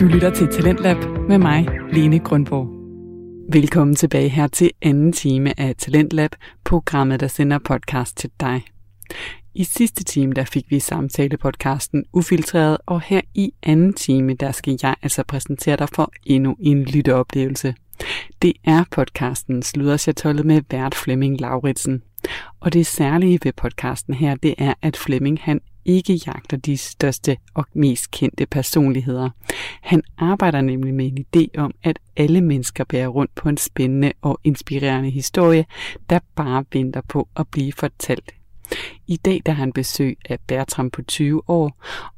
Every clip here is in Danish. Du lytter til Talentlab med mig, Lene Grønborg. Velkommen tilbage her til anden time af Talentlab, programmet, der sender podcast til dig. I sidste time, der fik vi samtalepodcasten Ufiltreret, og her i anden time, der skal jeg altså præsentere dig for endnu en lytteoplevelse. Det er podcasten Slødreceratoret med vært Flemming Lauritsen. Og det særlige ved podcasten her, det er, at Flemming han ikke jagter de største og mest kendte personligheder. Han arbejder nemlig med en idé om, at alle mennesker bærer rundt på en spændende og inspirerende historie, der bare venter på at blive fortalt. I dag der har han besøg af Bertram på 20 år,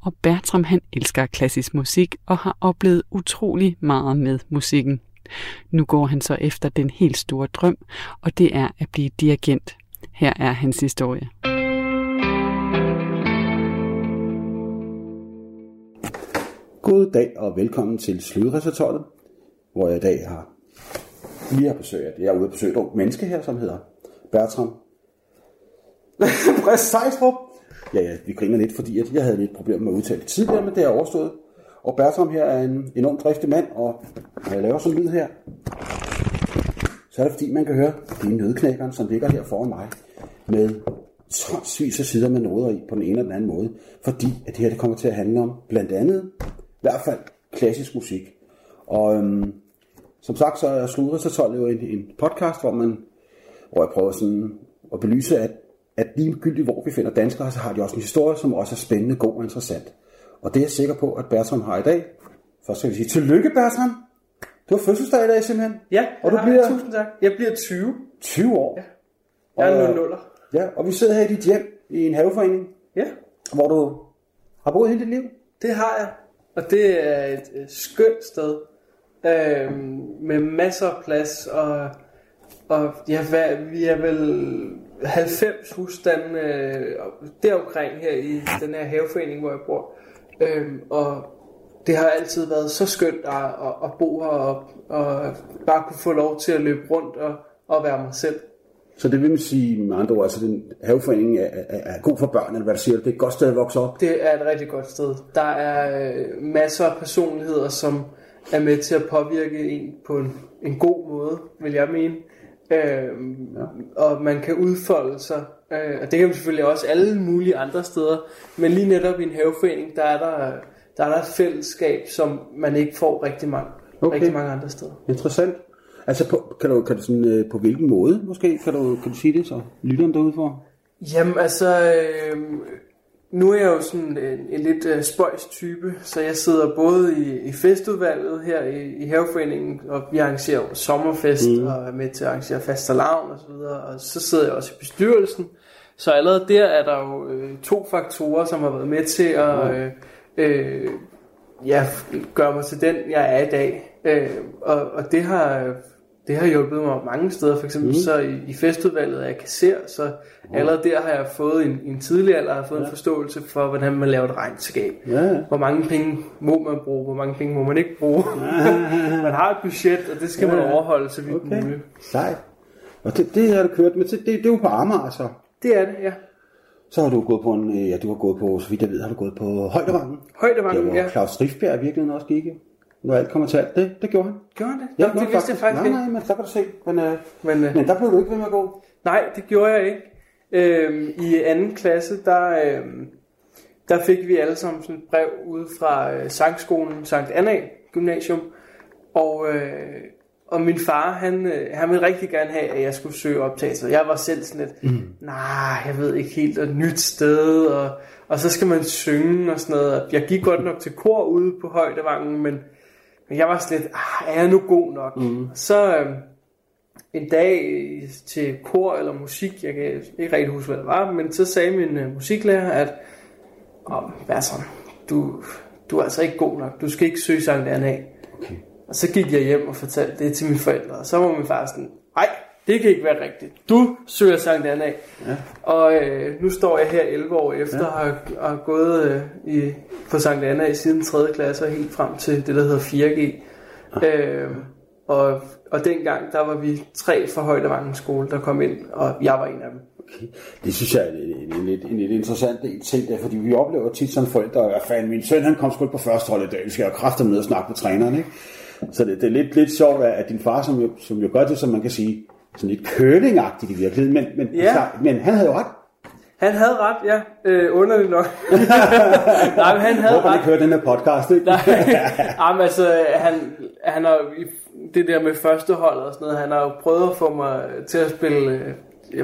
og Bertram han elsker klassisk musik og har oplevet utrolig meget med musikken. Nu går han så efter den helt store drøm, og det er at blive dirigent. Her er hans historie. God dag og velkommen til Slødreceratoret, hvor jeg i dag har besøg af. Jeg er ude at besøge et ungt menneske her, som hedder Bertram. Præcis, Sejstrup. Ja, vi griner lidt, fordi jeg havde lidt problemer med at udtale tidligere, men det er overstået. Og Bertram her er en enormt driftig mand, og når jeg laver sådan lyd her, så er det fordi, man kan høre, det er Nødknækkeren, som ligger her foran mig, med tonsvis af sider med noder i, på den ene og den anden måde, fordi at det her det kommer til at handle om, blandt andet, i hvert fald klassisk musik. Og som sagt, så er Slødreceratoret jo en podcast, hvor jeg prøver sådan at belyse, at ligegyldigt hvor vi finder danskere, så har de også en historie, som også er spændende, god og interessant. Og det er jeg sikker på, at Bertram har i dag. Først skal vi sige, tillykke Bertram! Du har fødselsdag i dag simpelthen. Ja, og du bliver... tusind tak. Jeg bliver 20. 20 år? Ja, jeg er nogle nuller. Ja, og vi sidder her i dit hjem i en haveforening. Ja. Hvor du har boet hele dit liv. Det har jeg. Og det er et skønt sted. Med masser af plads. Og ja, vi er vel 90 husstande deromkring her i den her haveforening, hvor jeg bor. Og det har altid været så skønt at bo her og bare kunne få lov til at løbe rundt og være mig selv. Så det vil sige med andre ord, altså den haveforeningen er god for børn, eller hvad du siger, det er et godt sted at vokse op? Det er et rigtig godt sted. Der er masser af personligheder, som er med til at påvirke en på en god måde, vil jeg mene. Ja. Og man kan udfolde sig, og det kan man selvfølgelig også alle mulige andre steder, men lige netop i en haveforening, der er et fællesskab, som man ikke får rigtig mange andre steder. Interessant. Altså, kan du sådan, på hvilken måde måske, kan du sige det, så lytteren derude for? Jamen altså, nu er jeg jo sådan en lidt spøjs type, så jeg sidder både i festudvalget her i haveforeningen, og vi arrangerer sommerfest, og er med til at arrangere fastelavn og så videre, og så sidder jeg også i bestyrelsen. Så allerede der er der jo to faktorer, som har været med til at... jeg gør mig til den, jeg er i dag, og det har hjulpet mig mange steder. For eksempel så i festudvalget er jeg kasserer, så allerede der har jeg fået en tidlig alder, har fået en forståelse for, hvordan man laver et regnskab. Ja. Hvor mange penge må man bruge, hvor mange penge må man ikke bruge. Ja. Man har et budget, og det skal man overholde så vidt muligt. Sejt. Og det har du kørt med, det er jo på Amager så. Det er det, ja. Så har du gået på så vidt jeg ved, har du gået på Højdevangen. Højdevangen, ja. Claus Riftbjerg virkelig også gik. Når alt kommer til alt, det gjorde han. Gjorde han det? Ja, det vidste jeg faktisk ikke. Nej, men der kan du se. Men der blev du ikke ved med at gå. Nej, det gjorde jeg ikke. I anden klasse, der fik vi alle sammen sådan et brev ude fra Sanktskolen, Sankt Annæ Gymnasium. Og min far, han ville rigtig gerne have, at jeg skulle søge optagelser. Jeg var selv sådan lidt, jeg ved ikke helt, et nyt sted, og så skal man synge og sådan noget. Jeg gik godt nok til kor ude på Højdevangen, men jeg var sådan lidt, er jeg nu god nok? Så en dag til kor eller musik, jeg kan ikke rigtig huske, hvad det var, men så sagde min musiklærer, at hvad så, du er altså ikke god nok, du skal ikke søge Sankt Annæ. Okay. Og så gik jeg hjem og fortalte det til mine forældre, og så var min far sådan, nej, det kan ikke være rigtigt. Du søger Sankt Annæ. Ja. Og nu står jeg her 11 år efter, og har gået på Sankt Annæ siden 3. klasse og helt frem til det, der hedder 4G. Ja. Og dengang, der var vi 3 fra Højdevangens skole, der kom ind, og jeg var en af dem. Det synes jeg er en lidt interessant ting der, fordi vi oplever tit som forældre, at fanden, min søn han kom sgu på første hold i dag, vi skal jo kræftermed med at snakke med træneren, ikke? Så det er lidt sjovt, at din far, som jo gør det, som man kan sige, sådan lidt køling-agtigt i virkeligheden, men han havde jo ret. Han havde ret, ja. Underligt nok. Nej, men han havde ret. Hvorfor ikke høre den her podcast, ikke? Nej, men altså, han har det der med førsteholdet og sådan noget, han har jo prøvet at få mig til at spille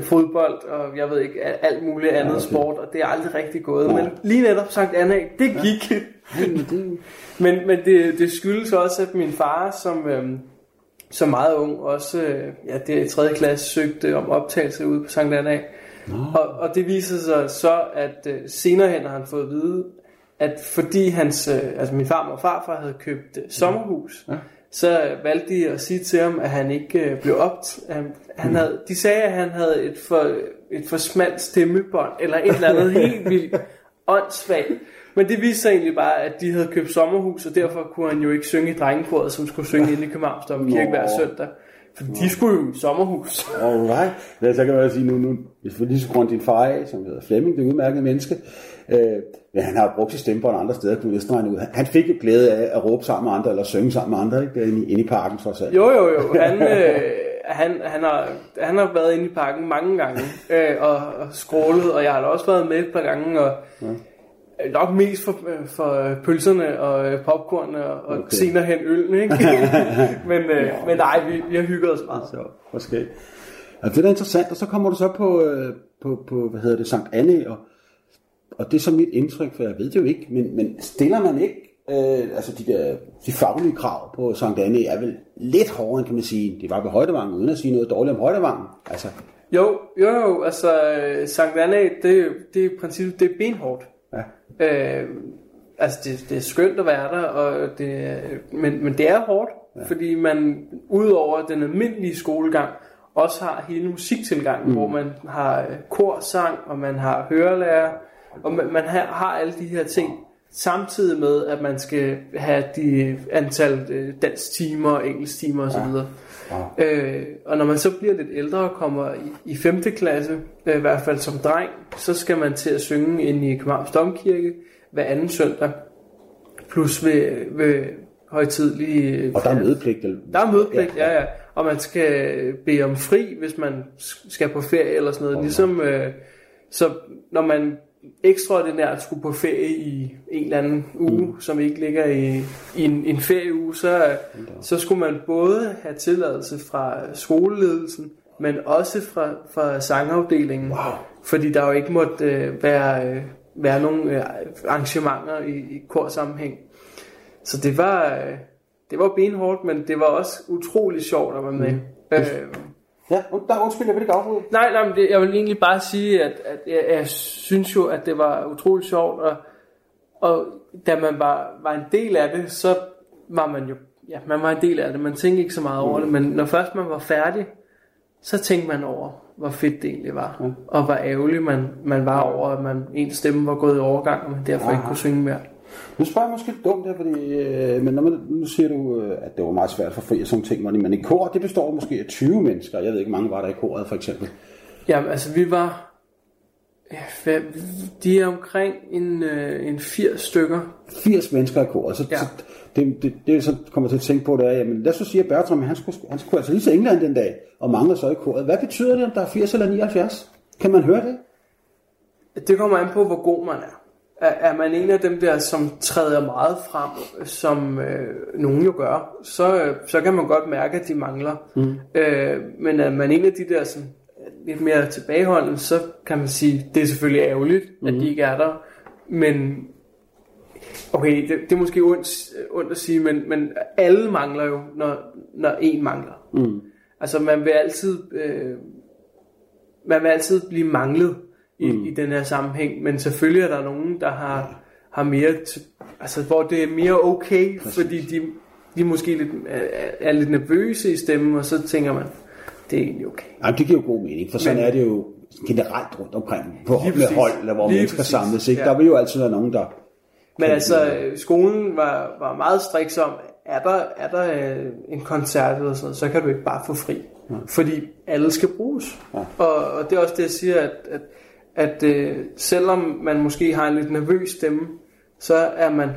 fodbold, og jeg ved ikke, alt muligt andet sport, og det er aldrig rigtig gået. Ja. Men lige netop Sankt Annæ, det gik. Ja. Men det skyldes også, at min far, som meget ung, også i 3. klasse, søgte om optagelse ude på Sankt Annæ. Og det viser sig så, at senere hen har han fået at vide, at fordi min farmor og farfar havde købt sommerhus, så valgte de at sige til ham, at han ikke blev de sagde, at han havde et for smalt stemmebånd, eller et eller andet helt vildt åndssvagt. Men det viste sig egentlig bare, at de havde købt sommerhus, og derfor kunne han jo ikke synge i drengekoret, som skulle synge inde i Københavns Domkirke hver søndag. For de skulle jo i sommerhus. Alright. Så kan jeg sige, nu hvis vi lige så grunde din far af, som hedder Flemming, det udmærkede menneske, men han har brugt sit stemmebånd andre steder, kunne næsten regne ud. Han fik jo glæde af at råbe sammen med andre, eller synge sammen med andre, ikke? Derinde inde i parken, trods alt. Jo. Han har været inde i parken mange gange, og skrålet, og jeg har da også været med et par gange, og... Ja. Nok mest for pølserne og popcornene og senere hen øllen, ikke? men nej, vi har hygget os meget. Så forskelligt. Altså, det er interessant, og så kommer du så på Sankt Annæ, og det er så mit indtryk, for jeg ved det jo ikke, men stiller man ikke, de faglige krav på Sankt Annæ er vel lidt hårdere, end kan man sige, det var på Højdevangen, uden at sige noget dårligt om Højdevangen, altså. Jo, altså Sankt Annæ, det er i princippet, det er benhårdt. Ja. Det er skønt at være der, og men det er hårdt, fordi man udover den almindelige skolegang også har hele musiktilgangen, hvor man har korsang, og man har hørelærer, og man har alle de her ting, samtidig med at man skal have de antal danstimer, engelsktimer osv. Og når man så bliver lidt ældre og kommer i 5. klasse, i hvert fald som dreng, så skal man til at synge inde i Københavns Domkirke hver anden søndag, plus ved højtidlige... Og der er mødepligt. Der er mødepligt, ja. Og man skal bede om fri, hvis man skal på ferie eller sådan noget. Ligesom, så når man ekstraordinært skulle på ferie i en eller anden uge, som ikke ligger i en ferieuge, så skulle man både have tilladelse fra skoleledelsen, men også fra sangafdelingen, fordi der jo ikke måtte være nogen arrangementer i korsammenhæng. Så det var benhårdt, men det var også utrolig sjovt at være med. Ja, undskyld, jeg vil ikke afbryde. Nej, men jeg vil egentlig bare sige, at jeg synes jo, at det var utroligt sjovt, og da man var en del af det, så var man jo, ja, man var en del af det, man tænkte ikke så meget over det, men når først man var færdig, så tænkte man over, hvor fedt det egentlig var, og hvor ærgerlig man var over, at ens stemme var gået i overgang, og man derfor ikke kunne synge mere. Nu spørger jeg måske lidt dumt her, fordi, men når nu siger du, at det var meget svært for frier, sådan ting, men i kor, det består måske af 20 mennesker. Jeg ved ikke, mange var der i koret, for eksempel. Jamen, altså, vi var... De er omkring en 80 stykker. 80 mennesker i koret. Så, ja. Så det så kommer til at tænke på, det er, jamen, lad os så sige, at Bertram, han skulle altså lige til England den dag, og mangler så i koret. Hvad betyder det, om der er 80 eller 79? Kan man høre det? Det kommer an på, hvor god man er. Er man en af dem der, som træder meget frem, som nogen jo gør, så kan man godt mærke, at de mangler. Men er man en af de der, som lidt mere tilbageholdende, så kan man sige, det er selvfølgelig ærgerligt, at de ikke er der. Men okay, det er måske ondt at sige, men alle mangler jo, når en mangler. Altså man vil altid blive manglet. I den her sammenhæng, men selvfølgelig er der nogen, der har mere, hvor det er mere okay, fordi de måske er lidt nervøse i stemmen, og så tænker man, det er egentlig okay. Jamen, det giver jo god mening, for sådan er det jo generelt rundt omkring på hold, eller hvor mennesker samles, ikke? Ja. Der vil jo altid være nogen, der... Men altså, skolen var meget striks om, er der en koncert eller sådan noget, så kan du ikke bare få fri. Ja. Fordi alle skal bruges. Ja. Og det er også det, jeg siger, at selvom man måske har en lidt nervøs stemme, så er man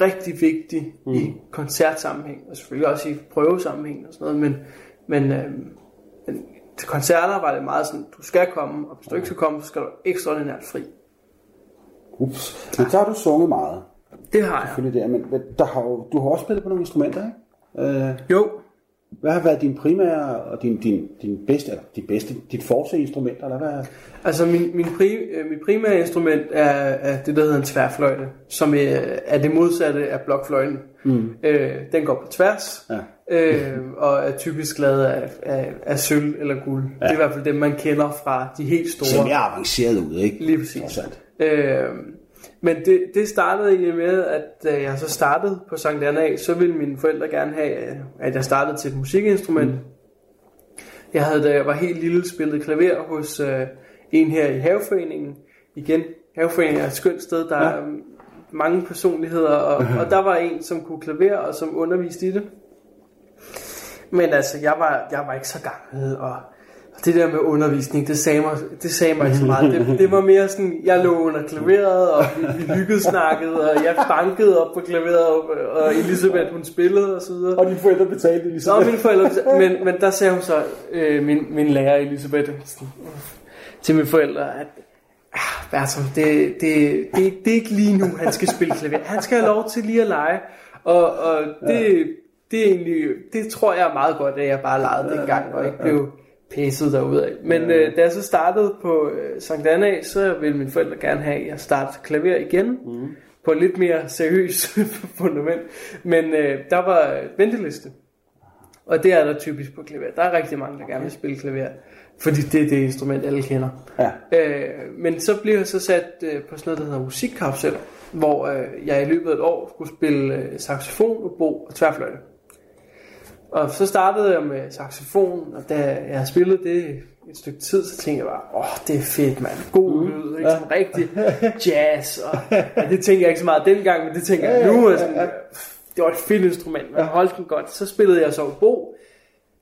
rigtig vigtig i koncertsammenhæng, og selvfølgelig også i prøvesammenhæng og sådan noget, men til koncerter var det meget sådan, du skal komme, og hvis du ikke skal komme, så skal du ekstraordinært fri. Ups, men så har du sunget meget. Det har jeg. Det er, men du har også spillet på nogle instrumenter, ikke? Jo. Hvad har været din primære og din bedste, eller de bedste, dit force instrumenter, eller hvad? Altså mit primære instrument er det, der hedder en tværfløjte, som er det modsatte af blokfløjten. Den går på tværs, og er typisk lavet af sølv eller guld. Ja. Det er i hvert fald det, man kender fra de helt store. Som er avanceret ud, ikke? Lige præcis. Men det startede egentlig med, at da jeg så startede på Sankt Annæ, så ville mine forældre gerne have, at jeg startede til et musikinstrument. Jeg havde, da jeg var helt lille, spillet klaver hos en her i Haveforeningen. Igen, Haveforeningen er et skønt sted, der er mange personligheder, og der var en, som kunne klaver og som underviste i det. Men altså, jeg var ikke så gammel, og det der med undervisning, det sagde mig ikke så meget. Det var mere sådan, jeg lå under klaveret, og vi hyggesnakkede, og jeg bankede op på klaveret, og Elisabeth, hun spillede, og så videre. Og dine forældre betalte, Elisabeth. Nå, mine forældre betalte, men der sagde hun så, min lærer Elisabeth, til mine forældre, at Bertram, det er ikke lige nu, han skal spille klaver. Han skal have lov til lige at lege, og det er egentlig, det tror jeg er meget godt, at jeg bare legede dengang, og ikke blev pæset derudad. Men da jeg så startede på Sankt Annæ, så ville mine forældre gerne have, at jeg startede klaver igen, på en lidt mere seriøs fundament. Men der var venteliste. Og det er der typisk på klaver. Der er rigtig mange, der gerne vil spille klaver, fordi det er det instrument, alle kender. Ja. Men så blev jeg så sat på sådan noget, der hedder musikkapsel, hvor jeg i løbet af et år skulle spille saxofon, obo og tværfløjte. Og så startede jeg med saxofon, og da jeg spillede det et stykke tid, så tænkte jeg bare, det er fedt, mand. God lyd, ikke? Sådan rigtig jazz. Og det tænkte jeg ikke så meget dengang, men det tænker jeg nu. Og sådan, det var et fedt instrument, man holdt den godt. Så spillede jeg så obo.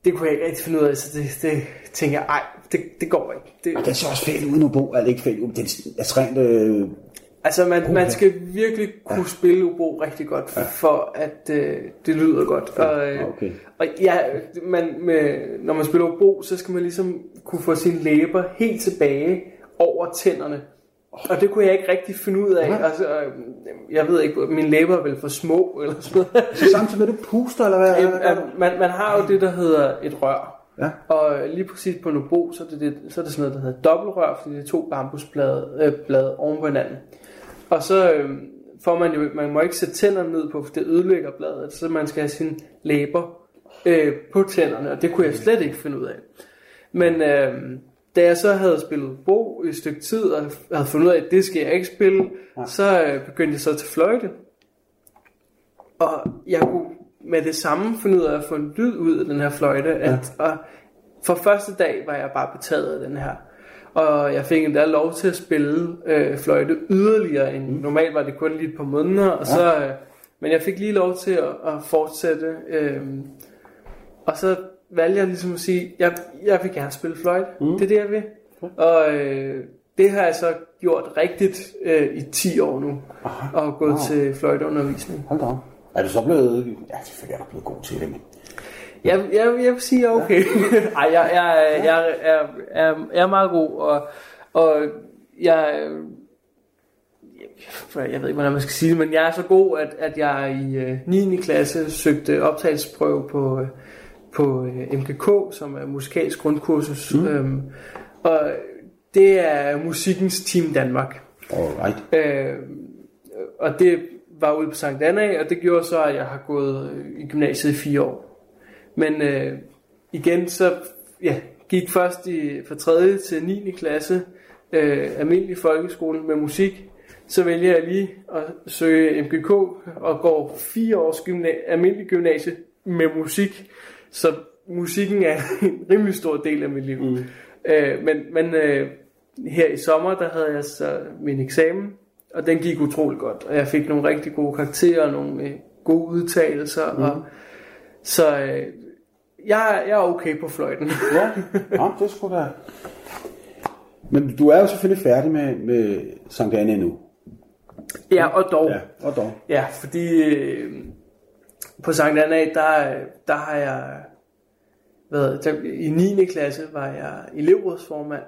Det kunne jeg ikke rigtig finde ud af, så det tænkte jeg, det går ikke. Det er så også fedt uden obo, er det ikke fedt? Det er rent... Altså man skal virkelig kunne spille obo rigtig godt, for at det lyder godt. Når man spiller obo, så skal man ligesom kunne få sine læber helt tilbage over tænderne. Og det kunne jeg ikke rigtig finde ud af. Altså, jeg ved ikke, mine læber er vel for små eller sådan noget. Så samtidig med du puster, eller hvad? Man har jo det, der hedder et rør. Ja. Og lige præcis på en obo, så er det sådan noget, der hedder dobbeltrør, fordi det er to bambusblade oven på hinanden. Og så får man jo, man må ikke sætte tænderne ned på, for det ødelægger bladet, så man skal have sine læber på tænderne, og det kunne jeg slet ikke finde ud af. Men da jeg så havde spillet obo i et stykke tid, og havde fundet ud af, at det skal jeg ikke spille, så begyndte jeg så til fløjte. Og jeg kunne med det samme finde ud af at få en lyd ud af den her fløjte, og for første dag var jeg bare betaget af den her. Og jeg fik endda lov til at spille fløjte yderligere end normalt var det kun lige et par måneder, og så, men jeg fik lige lov til at fortsætte. Og så valgte jeg ligesom at sige, jeg vil gerne spille fløjte. Det er det, jeg vil. Og det har jeg så gjort rigtigt i 10 år nu, og gået til fløjteundervisning. Hold da op. Er du så blevet... Ja, selvfølgelig er du blevet god til det, men... Jeg vil sige, okay. Ej, jeg er meget god, og jeg ved ikke, hvordan man skal sige det, men jeg er så god, at jeg i 9. klasse søgte optagelsesprøve på MKK, som er musikalsk grundkursus. Og det er musikkens Team Danmark. Alright. Og det... var ude på Sankt Annæ, og det gjorde så, at jeg har gået i gymnasiet i 4 år. Men igen, så gik først fra 3. til 9. klasse almindelig folkeskole med musik. Så vælger jeg lige at søge MKK og går 4 års almindelig gymnasie med musik. Så musikken er en rimelig stor del af mit liv. Men her i sommer, der havde jeg så min eksamen, og den gik utrolig godt, og jeg fik nogle rigtig gode karakterer, nogle gode udtalelser, og så Jeg er okay på fløjten. Ja, det sgu da. Men du er jo selvfølgelig færdig med Sankt Annæ nu. Ja, og dog. Ja, og dog. Ja, fordi på Sankt Annæ, der har jeg været... I 9. klasse var jeg elevrådsformand.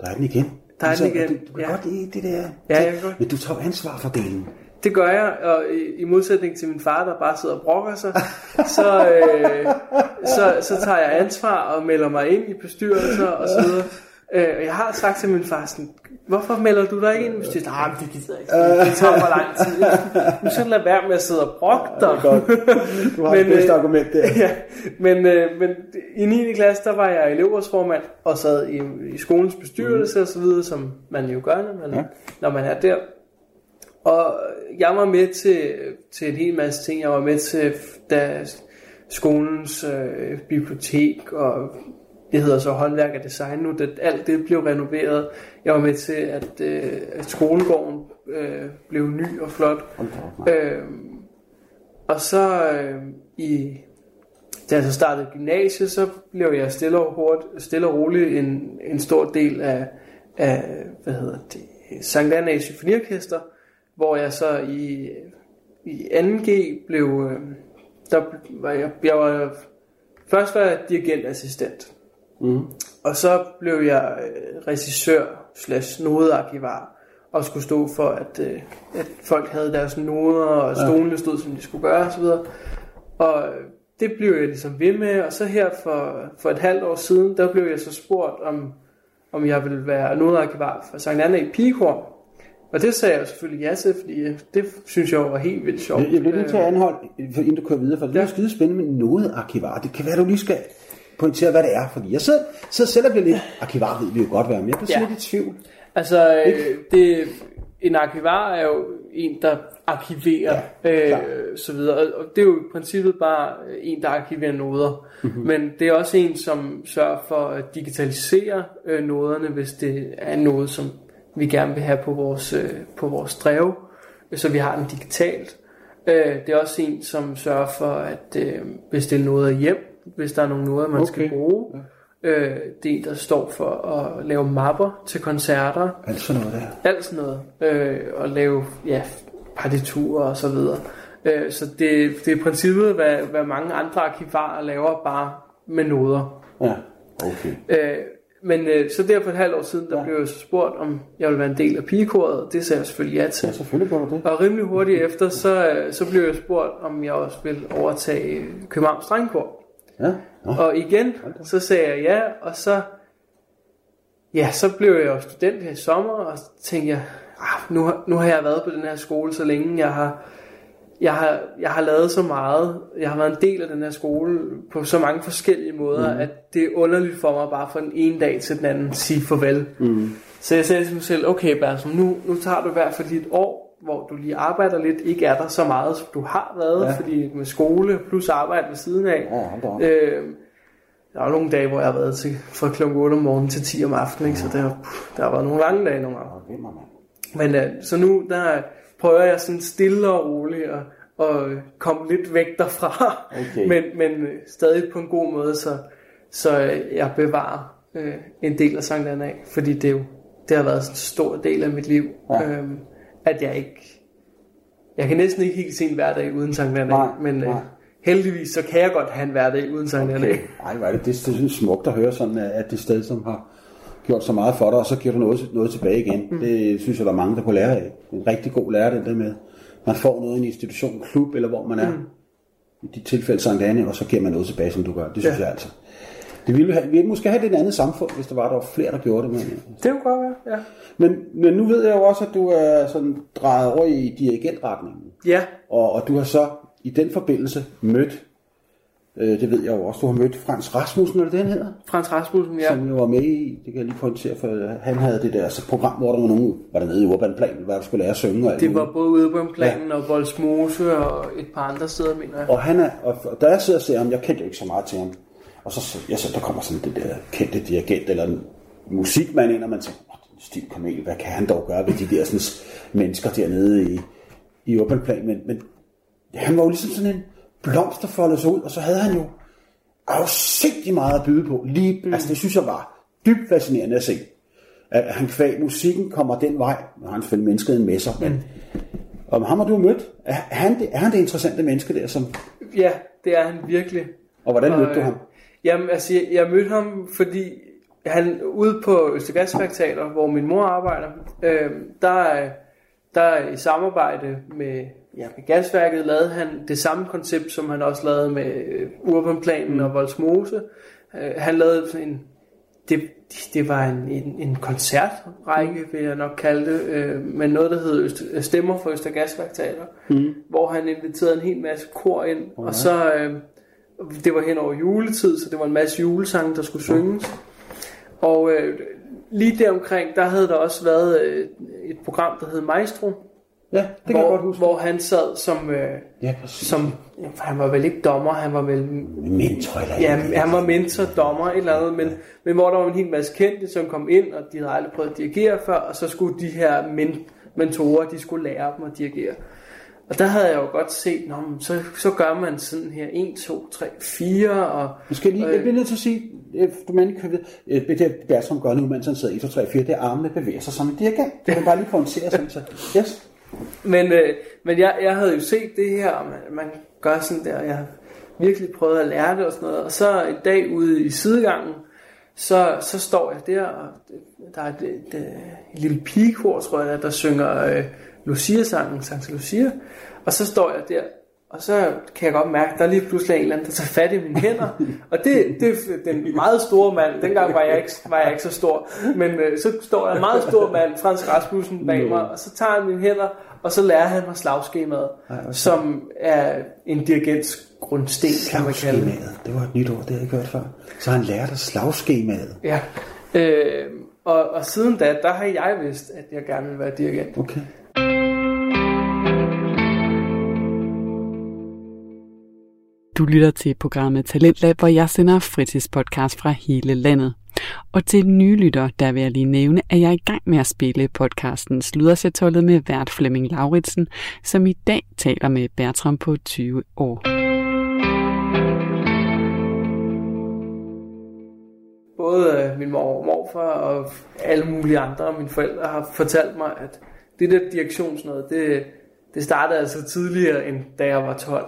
Der er den igen. Der er den igen. Du kan godt lide det der. Ja, jeg kan godt. Men du tager ansvar for delen. Det gør jeg, og i modsætning til min far, der bare sidder og brokker sig, så tager jeg ansvar og melder mig ind i bestyrelser og så videre. Og jeg har sagt til min far sådan, hvorfor melder du dig ikke ind i bestyrelser? Nej, men det gider jeg ikke. Det tager for lang tid. Nu skal jeg lade være med at sidde og brokke dig. Ja, det er godt. Du har et bedste argument der. Ja, men i 9. klasse, der var jeg elevrådsformand og sad i skolens bestyrelse og så videre, som man jo gør, når man er der. Og jeg var med til en hel masse ting. Jeg var med til skolens bibliotek, og det hedder så håndværk og design nu, at alt det blev renoveret. Jeg var med til, at skolegården blev ny og flot. Og så da jeg så startede gymnasiet, så blev jeg stille og roligt en stor del af Sankt Annæ Sinfoniorkester, hvor jeg så i 2.G blev, der var jeg var først var jeg dirigentassistent, og så blev jeg regissør/nodearkivar og skulle stå for at folk havde deres noder og stolene stod som de skulle gøre og så videre. Og det blev jeg ligesom ved med, og så her for et halvt år siden, der blev jeg så spurgt om jeg ville være nodearkivar for Sankt Annæ Pigekor. Og det sagde jeg selvfølgelig ja til, fordi det synes jeg var helt vildt sjovt. Jeg bliver nødt til at anholde, inden du kører videre, for det er skide spændende med nodearkivar. Det kan være, du lige skal pointere, hvad det er. Fordi jeg sidder selv og bliver lidt... Arkivar ved vi jo godt, hvad jeg bliver lidt i tvivl. Altså, en arkivar er jo en, der arkiverer, så videre. Og det er jo i princippet bare en, der arkiverer noder. Mm-hmm. Men det er også en, som sørger for at digitalisere noderne, hvis det er noget, som vi gerne vil have på vores drev, så vi har den digitalt. Det er også en, som sørger for at bestille noder hjem, hvis der er nogle noder, man skal bruge. Ja. Det er en, der står for at lave mapper til koncerter. Alt sådan noget der. Alt sådan noget. Og lave partiturer og så videre. Så det er i princippet, hvad mange andre arkivarer laver, bare med noder. Ja, okay. Men så der for et halvt år siden, der blev jeg spurgt, om jeg ville være en del af pigekoret. Det sagde jeg selvfølgelig ja til. Ja, selvfølgelig gør du det. Og rimelig hurtigt efter, så blev jeg spurgt, om jeg også ville overtage Københavns Drengekor. Ja. Og igen, så sagde jeg ja, og så blev jeg jo student her i sommer, og så tænkte jeg, nu har jeg været på den her skole så længe, jeg har lavet så meget, jeg har været en del af den her skole på så mange forskellige måder, at det er underligt for mig bare fra den ene dag til den anden sige farvel. Så jeg sagde til mig selv, okay Bertram, nu tager du i hvert fald et år, hvor du lige arbejder lidt, ikke er der så meget som du har været, fordi med skole plus arbejde ved siden af. Der var nogle dage, hvor jeg har været til fra kl. 8 om morgenen til 10 om aftenen, ikke? Så der var nogle lange dage nogle gange. Men så nu der prøver jeg sådan stille og roligt og komme lidt væk derfra, men stadig på en god måde, så jeg bevarer en del af Sankt Annæ, fordi det har været sådan en stor del af mit liv, at jeg kan næsten ikke helt se en hverdag uden Sankt Annæ, men heldigvis så kan jeg godt have en hverdag uden Sankt Annæ. Nej, hvor er det smukt at høre sådan, at det sted, som har gjort så meget for dig, og så giver du noget tilbage igen. Det synes jeg, der er mange, der kunne lære af. En rigtig god lærer, det der med, man får noget i en institution, klub, eller hvor man er. I dit tilfælde Sankt Annæ, og så giver man noget tilbage, som du gør. Det synes jeg altså. Det ville måske have det et andet samfund, hvis der var flere, der gjorde det. Men, det kunne godt være, ja. Men nu ved jeg jo også, at du er sådan drejet over i dirigentretningen. Ja. Og du har så i den forbindelse mødt, det ved jeg jo også, du har mødt Frans Rasmussen, eller det han hedder? Frans Rasmussen, ja. Som jo var med i, det kan jeg lige pointere, for han havde det der program, hvor der var nogen, var der nede i Urbanplanen, hvor du skulle lære at synge. Og det var både Urbanplanen og Vols Mose og et par andre steder, mener jeg. Og da jeg sidder og ser ham, jeg kendte jo ikke så meget til ham, og så der kommer sådan det der kendte dirigent, eller en musikmand ind, og man tænker, den stiv kamel, hvad kan han dog gøre ved de der sådan, mennesker dernede i Urbanplanen, men han var jo ligesom sådan en blomster foldede sig ud, og så havde han jo afsigtigt meget at byde på. Lige, altså det synes jeg var dybt fascinerende at se. At han kvæg musikken kommer den vej, og han følger mennesket med sig. Men, og ham har du mødt? Er han det interessante menneske der? Som... Ja, det er han virkelig. Og hvordan mødte du ham? Jamen, altså, jeg mødte ham, fordi han ude på Østegas Faktaler, hvor min mor arbejder, der i samarbejde med, ja, med gasværket lavede han det samme koncept, som han også lavede med Urbanplanen og Vols Mose. Han lavede en... Det var en koncertrække, vil jeg nok kalde det, men noget, der hed Stemmer for Øster Gasværkteater, hvor han inviterede en hel masse kor ind, og så, det var hen over juletid, så det var en masse julesange, der skulle synges. Og lige deromkring, der havde der også været et program, der hed Maestro, ja, det hvor han sad som, han var vel ikke dommer, han var vel mentor eller han var mentor, dommer eller andet, men hvor der var en hel masse kendte, som kom ind, og de havde aldrig prøvet at dirigere før, og så skulle de her mentorer, de skulle lære dem at dirigere. Og der havde jeg jo godt set, så gør man sådan her 1, 2, 3, 4 og... Jeg bliver nødt til at sige, du må ikke købe det, Bertram gør nu, mens han sidder 1, 2, 3, 4, det er armene bevæger sig som en dirigent. Du kan bare lige pointere sådan, så yes. Men jeg havde jo set det her, og man gør sådan der, og jeg har virkelig prøvet at lære det og sådan noget. Og så en dag ude i sidegangen, så står jeg der, og der er et lille pigekor, tror jeg, der synger Lucia-sangen, Sankt Lucia. Og så står jeg der, og så kan jeg godt mærke, at der lige pludselig en eller anden, der tager fat i mine hænder. Og det er den meget store mand. Dengang var jeg ikke så stor. Men så står der en meget stor mand, Frans Rasmussen, bag mig. Og så tager han mine hænder, og så lærer han mig slagskemaet, som er en dirigents grundsten, kan man kalde det. Det var et nyt ord, det havde jeg ikke hørt før. Så han lærte dig slagskemaet. Ja, og siden da, der har jeg vidst, at jeg gerne ville være dirigent. Okay. Du lytter til programmet Talentlab, hvor jeg sender fritidspodcast fra hele landet. Og til nye lyttere, der vil jeg lige nævne, at jeg er i gang med at spille podcasten Slødreceratoret med vært Flemming Lauritsen, som i dag taler med Bertram på 20 år. Både min mor og morfar og alle mulige andre og mine forældre har fortalt mig, at det der direktionsnød, det startede altså tidligere, end da jeg var 12.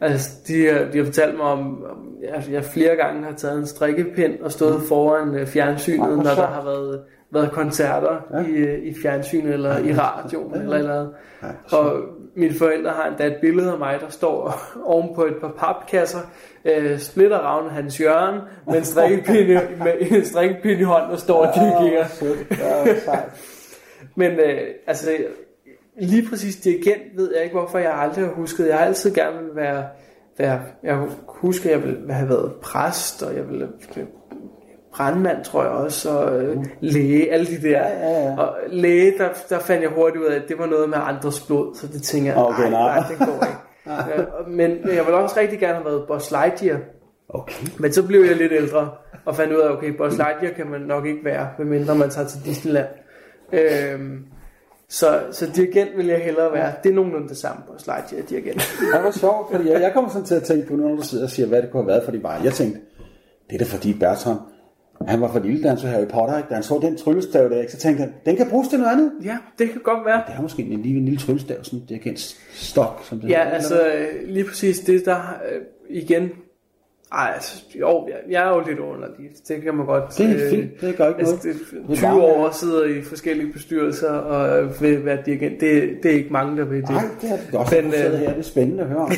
Altså, de har fortalt mig om at jeg flere gange har taget en strikkepind og stået foran fjernsynet, når der har været koncerter i fjernsynet eller i radioen eller andet. Og mine forældre har endda et billede af mig, der står oven på et par papkasser, splitterravne Hans Jørgen, med en strikkepinde i hånden og står og dirigerer. Men altså... Lige præcis dirigent ved jeg ikke, hvorfor jeg aldrig har husket. Jeg har altid gerne ville være... Jeg husker, jeg ville have været præst, og jeg ville brandmand, tror jeg også, og læge, alle de der. Ja. Og læge, der fandt jeg hurtigt ud af, at det var noget med andres blod, så det tænker jeg, okay, nej, det går ikke. Men jeg ville også rigtig gerne have været Buzz Lightyear. Okay. Men så blev jeg lidt ældre, og fandt ud af, okay, Buzz Lightyear kan man nok ikke være, medmindre man tager til Disneyland. Så dirigent vil jeg hellere være. Det er nogenlunde det samme på slide, jeg er dirigent. Det var sjovt, fordi jeg kommer sådan til at tænke på, når du sidder og siger, hvad det kunne have været for de var. Jeg tænkte, det er da fordi Bertram, han var for lille, da han så Harry Potter, ikke? Da han så den tryllestav der, ikke? Så tænkte han, den kan bruges til noget andet. Ja, det kan godt være. Det er måske en lille tryllestav, sådan en dirigentstok. Som det ja, hedder, altså lige præcis det, der igen... Ej, altså, jo, jeg er jo lidt underlig. Det kan man godt... Det er fint, det gør ikke noget. Altså, 20 år sidder i forskellige bestyrelser og vil være dirigent. Det er ikke mange, der vil det. Nej, det er det også, men, her. Det er spændende at høre.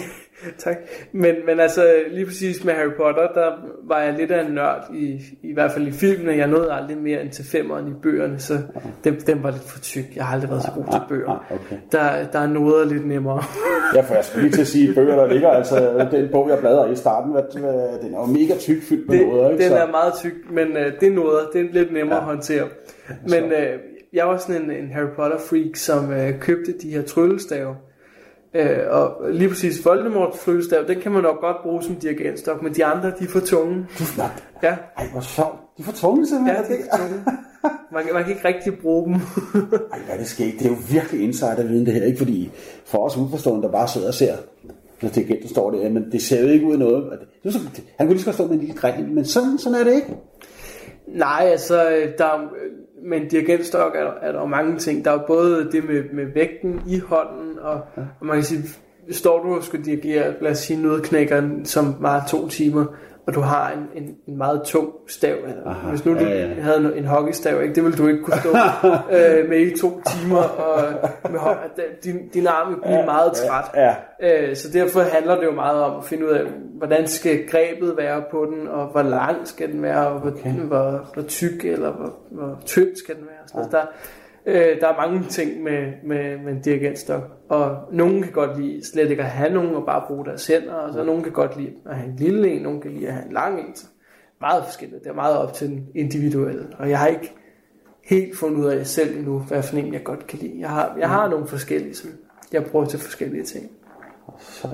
Tak. Men altså, lige præcis med Harry Potter, der var jeg lidt af en nørd, i hvert fald i filmene. Jeg nåede aldrig mere end til 5'eren i bøgerne, så den var lidt for tyk. Jeg har aldrig været så god til bøger. Okay. Der er noget lidt nemmere. Ja, for jeg skulle lige til at sige, bøger der ligger, altså den bog, jeg bladrer i starten, den er jo mega tyk fyldt med noder. Ikke? Den er meget tyk, men det er noder, det er lidt nemmere at håndtere. Men jeg var sådan en Harry Potter-freak, som købte de her tryllestave. Og lige præcis Voldemorts tryllestav, den kan man nok godt bruge som dirigentstok, men de andre, de er for tunge. Ja. Ej, hvor sjovt. De er for tunge simpelthen. Ja, de er for tunge. Man kan ikke rigtig bruge dem. Ej, hvad er det sket? Det er jo virkelig insiderviden det her, ikke? Fordi for os udenforstående, der bare sidder og ser når det gælder, står det, men det ser jo ikke ud af noget. Han kunne lige så godt stå med en lille dreng, men sådan er det ikke. Nej, altså, med en dirigentstok er der mange ting. Der er både det med vægten i hånden, og man kan sige, står du og skal dirigere, lad os sige, Nødknækkeren, som var 2 timer, og du har en meget tung stav. Aha, hvis nu du havde en hockeystav, ikke, det ville du ikke kunne stå med i 2 timer, og med din arm ville blive meget træt. Så derfor handler det jo meget om at finde ud af, hvordan skal grebet være på den, og hvor lang skal den være, og hvor tyk eller hvor tynd skal den være. Så der er mange ting med en dirigentstok, og nogen kan godt lide slet ikke at have nogen og bare bruge deres hænder, og så nogen kan godt lide at have en lille en, nogen kan lide at have en lang en. Så meget forskelligt, det er meget op til den individuelle, og jeg har ikke helt fundet ud af selv endnu, hvad for en jeg godt kan lide. Jeg har nogle forskellige, som jeg bruger til forskellige ting. Så,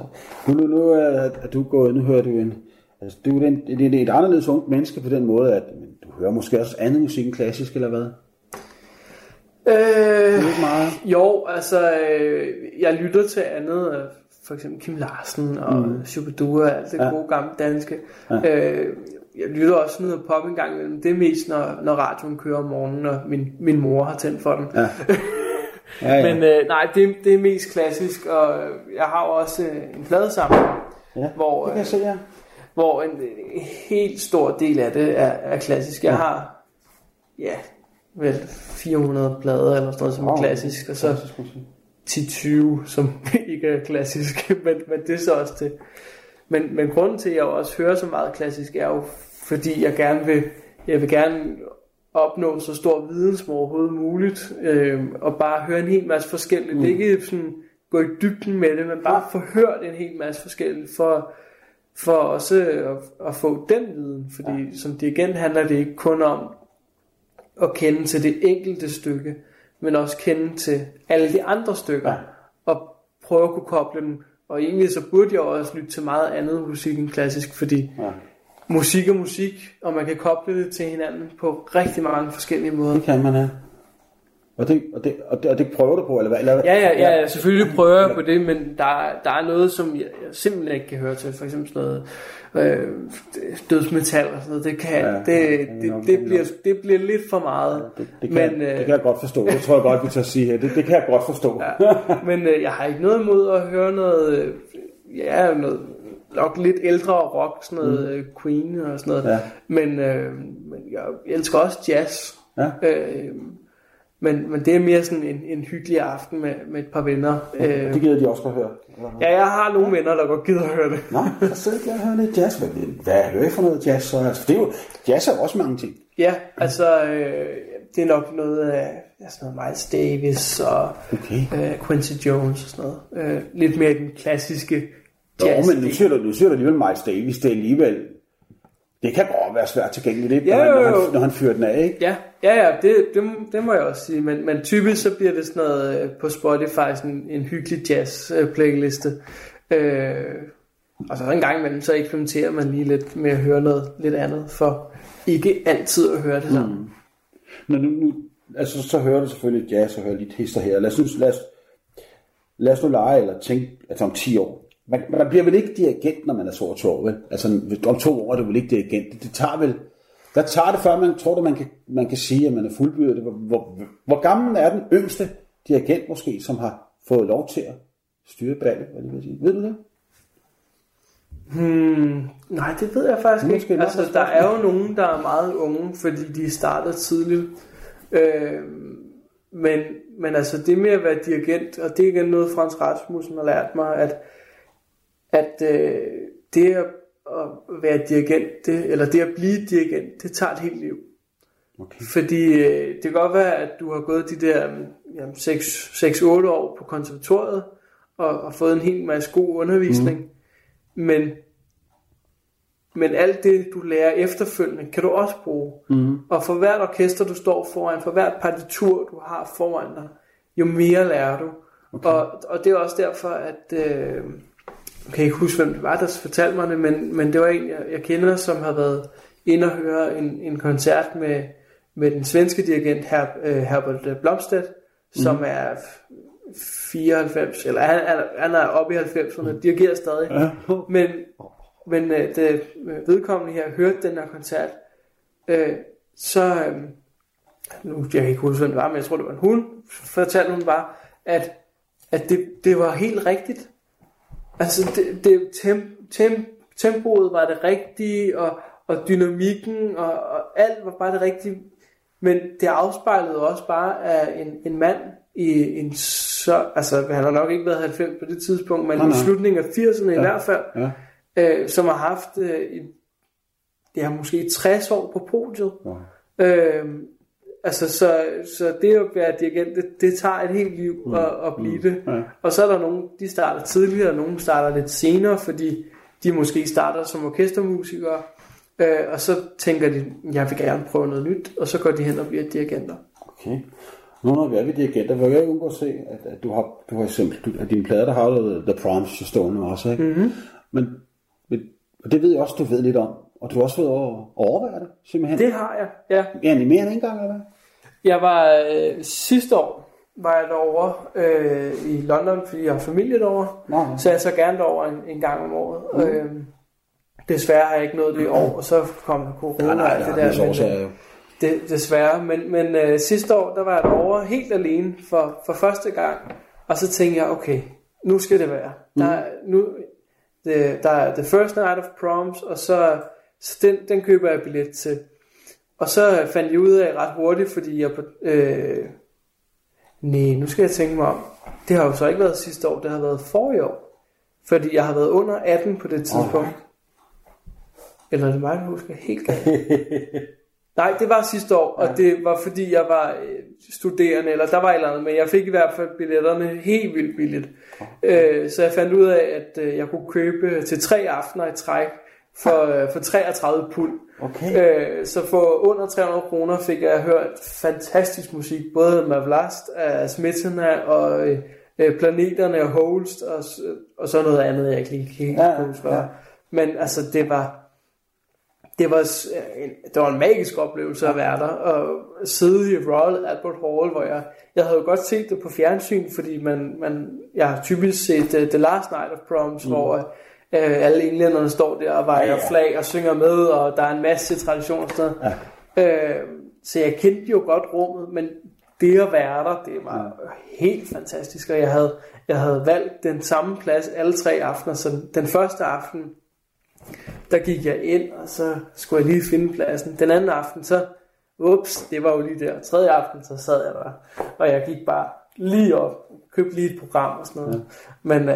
nu er du gået, nu hører du en... Altså, du er et anderledes ungt menneske på den måde, at du hører måske også andet musik end klassisk, eller hvad? Jo, altså jeg lytter til andet, for eksempel Kim Larsen og Shu-bi-dua, alt det gode gamle danske. Jeg lytter også noget pop en gang imellem. Det er mest når radioen kører om morgenen, og min mor har tændt for den. Ja. Men nej, det er mest klassisk. Og jeg har også en pladesamling, hvor det kan jeg se, hvor en helt stor del af det er klassisk. Jeg har 400 plader eller sådan noget, som er klassisk, og så 10-20 som ikke er klassisk, men det er så også det. Men grunden til, at jeg også hører så meget klassisk, er jo, fordi jeg vil gerne opnå så stor viden som overhovedet muligt, og bare høre en hel masse forskellige. Det er ikke sådan gå i dybden med det, men bare få hørt en hel masse forskellige for også at få den viden, fordi som det igen handler det ikke kun om at kende til det enkelte stykke, men også kende til alle de andre stykker, og prøve at kunne koble dem. Og egentlig så burde jeg også lytte til meget andet musik end klassisk, fordi musik er musik, og man kan koble det til hinanden på rigtig mange forskellige måder. Det kan man, Og det prøver du på, eller hvad? Ja, selvfølgelig prøver jeg på det, men der er noget, som jeg simpelthen ikke kan høre til. For eksempel sådan noget dødsmetal og sådan noget. Det bliver lidt for meget. Det kan jeg godt forstå. Det tror jeg godt, vi tager at sige her. Det kan jeg godt forstå. Men jeg har ikke noget imod at høre noget... Ja, noget... Nok lidt ældre rock, sådan noget Queen og sådan noget. Ja. Men jeg elsker også jazz. Men det er mere sådan en hyggelig aften med et par venner. Det gider de også at høre? Ja, jeg har nogle venner, der godt gider at høre det. Nej, så kan jeg høre lidt jazz. Hvad hører I for noget jazz? Så? Altså, det er jo, jazz er også mange ting. Ja, altså det er nok noget af sådan noget Miles Davis og Quincy Jones og sådan noget. Lidt mere den klassiske jazz. Jo, men nu siger du alligevel Miles Davis, det er alligevel... Det kan godt være svært tilgængeligt, det, når han fyrer den af, ikke? Ja, det må jeg også sige. Men typisk så bliver det sådan noget på Spotify, sådan en hyggelig jazz-playliste. Og så en gang imellem, så eksperimenterer man lige lidt med at høre noget lidt andet, for ikke altid at høre det samme. Men nu, altså, så hører du selvfølgelig jazz og hører lidt hister her. Lad os nu lege eller tænke, altså om 10 år. Man bliver vel ikke dirigent, når man er så og tår, vel? Altså, om 2 år er det vel ikke dirigent. Det tager vel... Hvad tager det, før man tror, at man kan sige, at man er fuldbyrdet? Hvor gammel er den yngste dirigent, måske, som har fået lov til at styre ballet? Ved du det? Nej, det ved jeg faktisk ikke. Altså, der er jo nogen, der er meget unge, fordi de startede tidligt. Men altså, det med at være dirigent, og det er igen noget, Frans Rasmussen har lært mig, at det at være dirigent, eller det at blive dirigent, det tager et helt liv. Okay. Fordi det kan godt være, at du har gået de der 6-8 år på konservatoriet, og fået en hel masse god undervisning, men alt det, du lærer efterfølgende, kan du også bruge. Og for hvert orkester, du står foran, for hvert partitur, du har foran dig, jo mere lærer du. Okay. Og det er også derfor, at... Jeg kan ikke huske, hvem det var, der fortalte mig det, men det var en, jeg kender, som har været inde og høre en koncert med den svenske dirigent Herbert Blomstedt, som er 94, eller han er oppe i 90'erne, dirigerer stadig. Ja. Men det vedkommende her hørte den her koncert, nu jeg kan ikke huske, hvem det var, men jeg tror, det var en hund, fortalte hun bare, at det var helt rigtigt. Altså, tempoet var det rigtige, og dynamikken, og alt var bare det rigtige. Men det afspejlede også bare af en mand i en så... Altså, han har nok ikke været 90 på det tidspunkt, men i slutningen af 80'erne i hvert fald, ja. Som har haft måske 60 år på podiet. Ja. Så det at være dirigent, det tager et helt liv at blive det. Ja. Og så er der nogen, de starter tidligere, og nogen starter lidt senere, fordi de måske starter som orkestermusikere, og så tænker de, jeg vil gerne prøve noget nyt, og så går de hen og bliver dirigenter. Okay. Nu når vi er ved dirigenter, vil jeg undgå at se, at du har for eksempel, at dine plader, der har jo The Proms stående også, ikke? Mm-hmm. Men og det ved jeg også, du ved lidt om. Og du har også været overværet det, simpelthen. Det har jeg, ja. Egentlig mere end en gang, eller hvad? Jeg var sidste år, var jeg derovre i London, fordi jeg har familie derovre. Nå. Så jeg så gerne derovre en gang om året. Mm. Desværre har jeg ikke nået det i år, og så kom corona. Desværre. Men sidste år, der var jeg derovre helt alene for første gang. Og så tænkte jeg, okay, nu skal det være. Der er The First Night of Proms, og så den køber jeg billet til. Og så fandt jeg ud af ret hurtigt, fordi jeg... nu skal jeg tænke mig om. Det har jo så ikke været sidste år, det har været forrige år. Fordi jeg har været under 18 på det tidspunkt. Okay. Eller er det mig, der husker helt galt? Nej, det var sidste år, og det var fordi jeg var studerende, eller der var et eller andet, men jeg fik i hvert fald billetterne helt vildt billigt. Så jeg fandt ud af, at jeg kunne købe til 3 aftener i træk for 33 pund. Okay. Så for under 300 kroner fik jeg hørt fantastisk musik, både Mavlast af Smetana og Planeterne og Holst, og så noget andet, jeg ikke lige kan huske. Ja. Men altså, det var en magisk oplevelse at være der, og sidde i Royal Albert Hall, hvor jeg havde jo godt set det på fjernsyn, fordi jeg har typisk set The Last Night of Proms, hvor alle englænderne står der og vejer flag og synger med, og der er en masse traditioner og sådan noget. Så jeg kendte jo godt rummet, men det at være der, det var helt fantastisk, og jeg havde valgt den samme plads alle 3 aftener, så den første aften, der gik jeg ind, og så skulle jeg lige finde pladsen. Den anden aften, så... Ups, det var jo lige der. 3. aften, så sad jeg der. Og jeg gik bare lige op. Købte lige et program og sådan noget. Ja. Men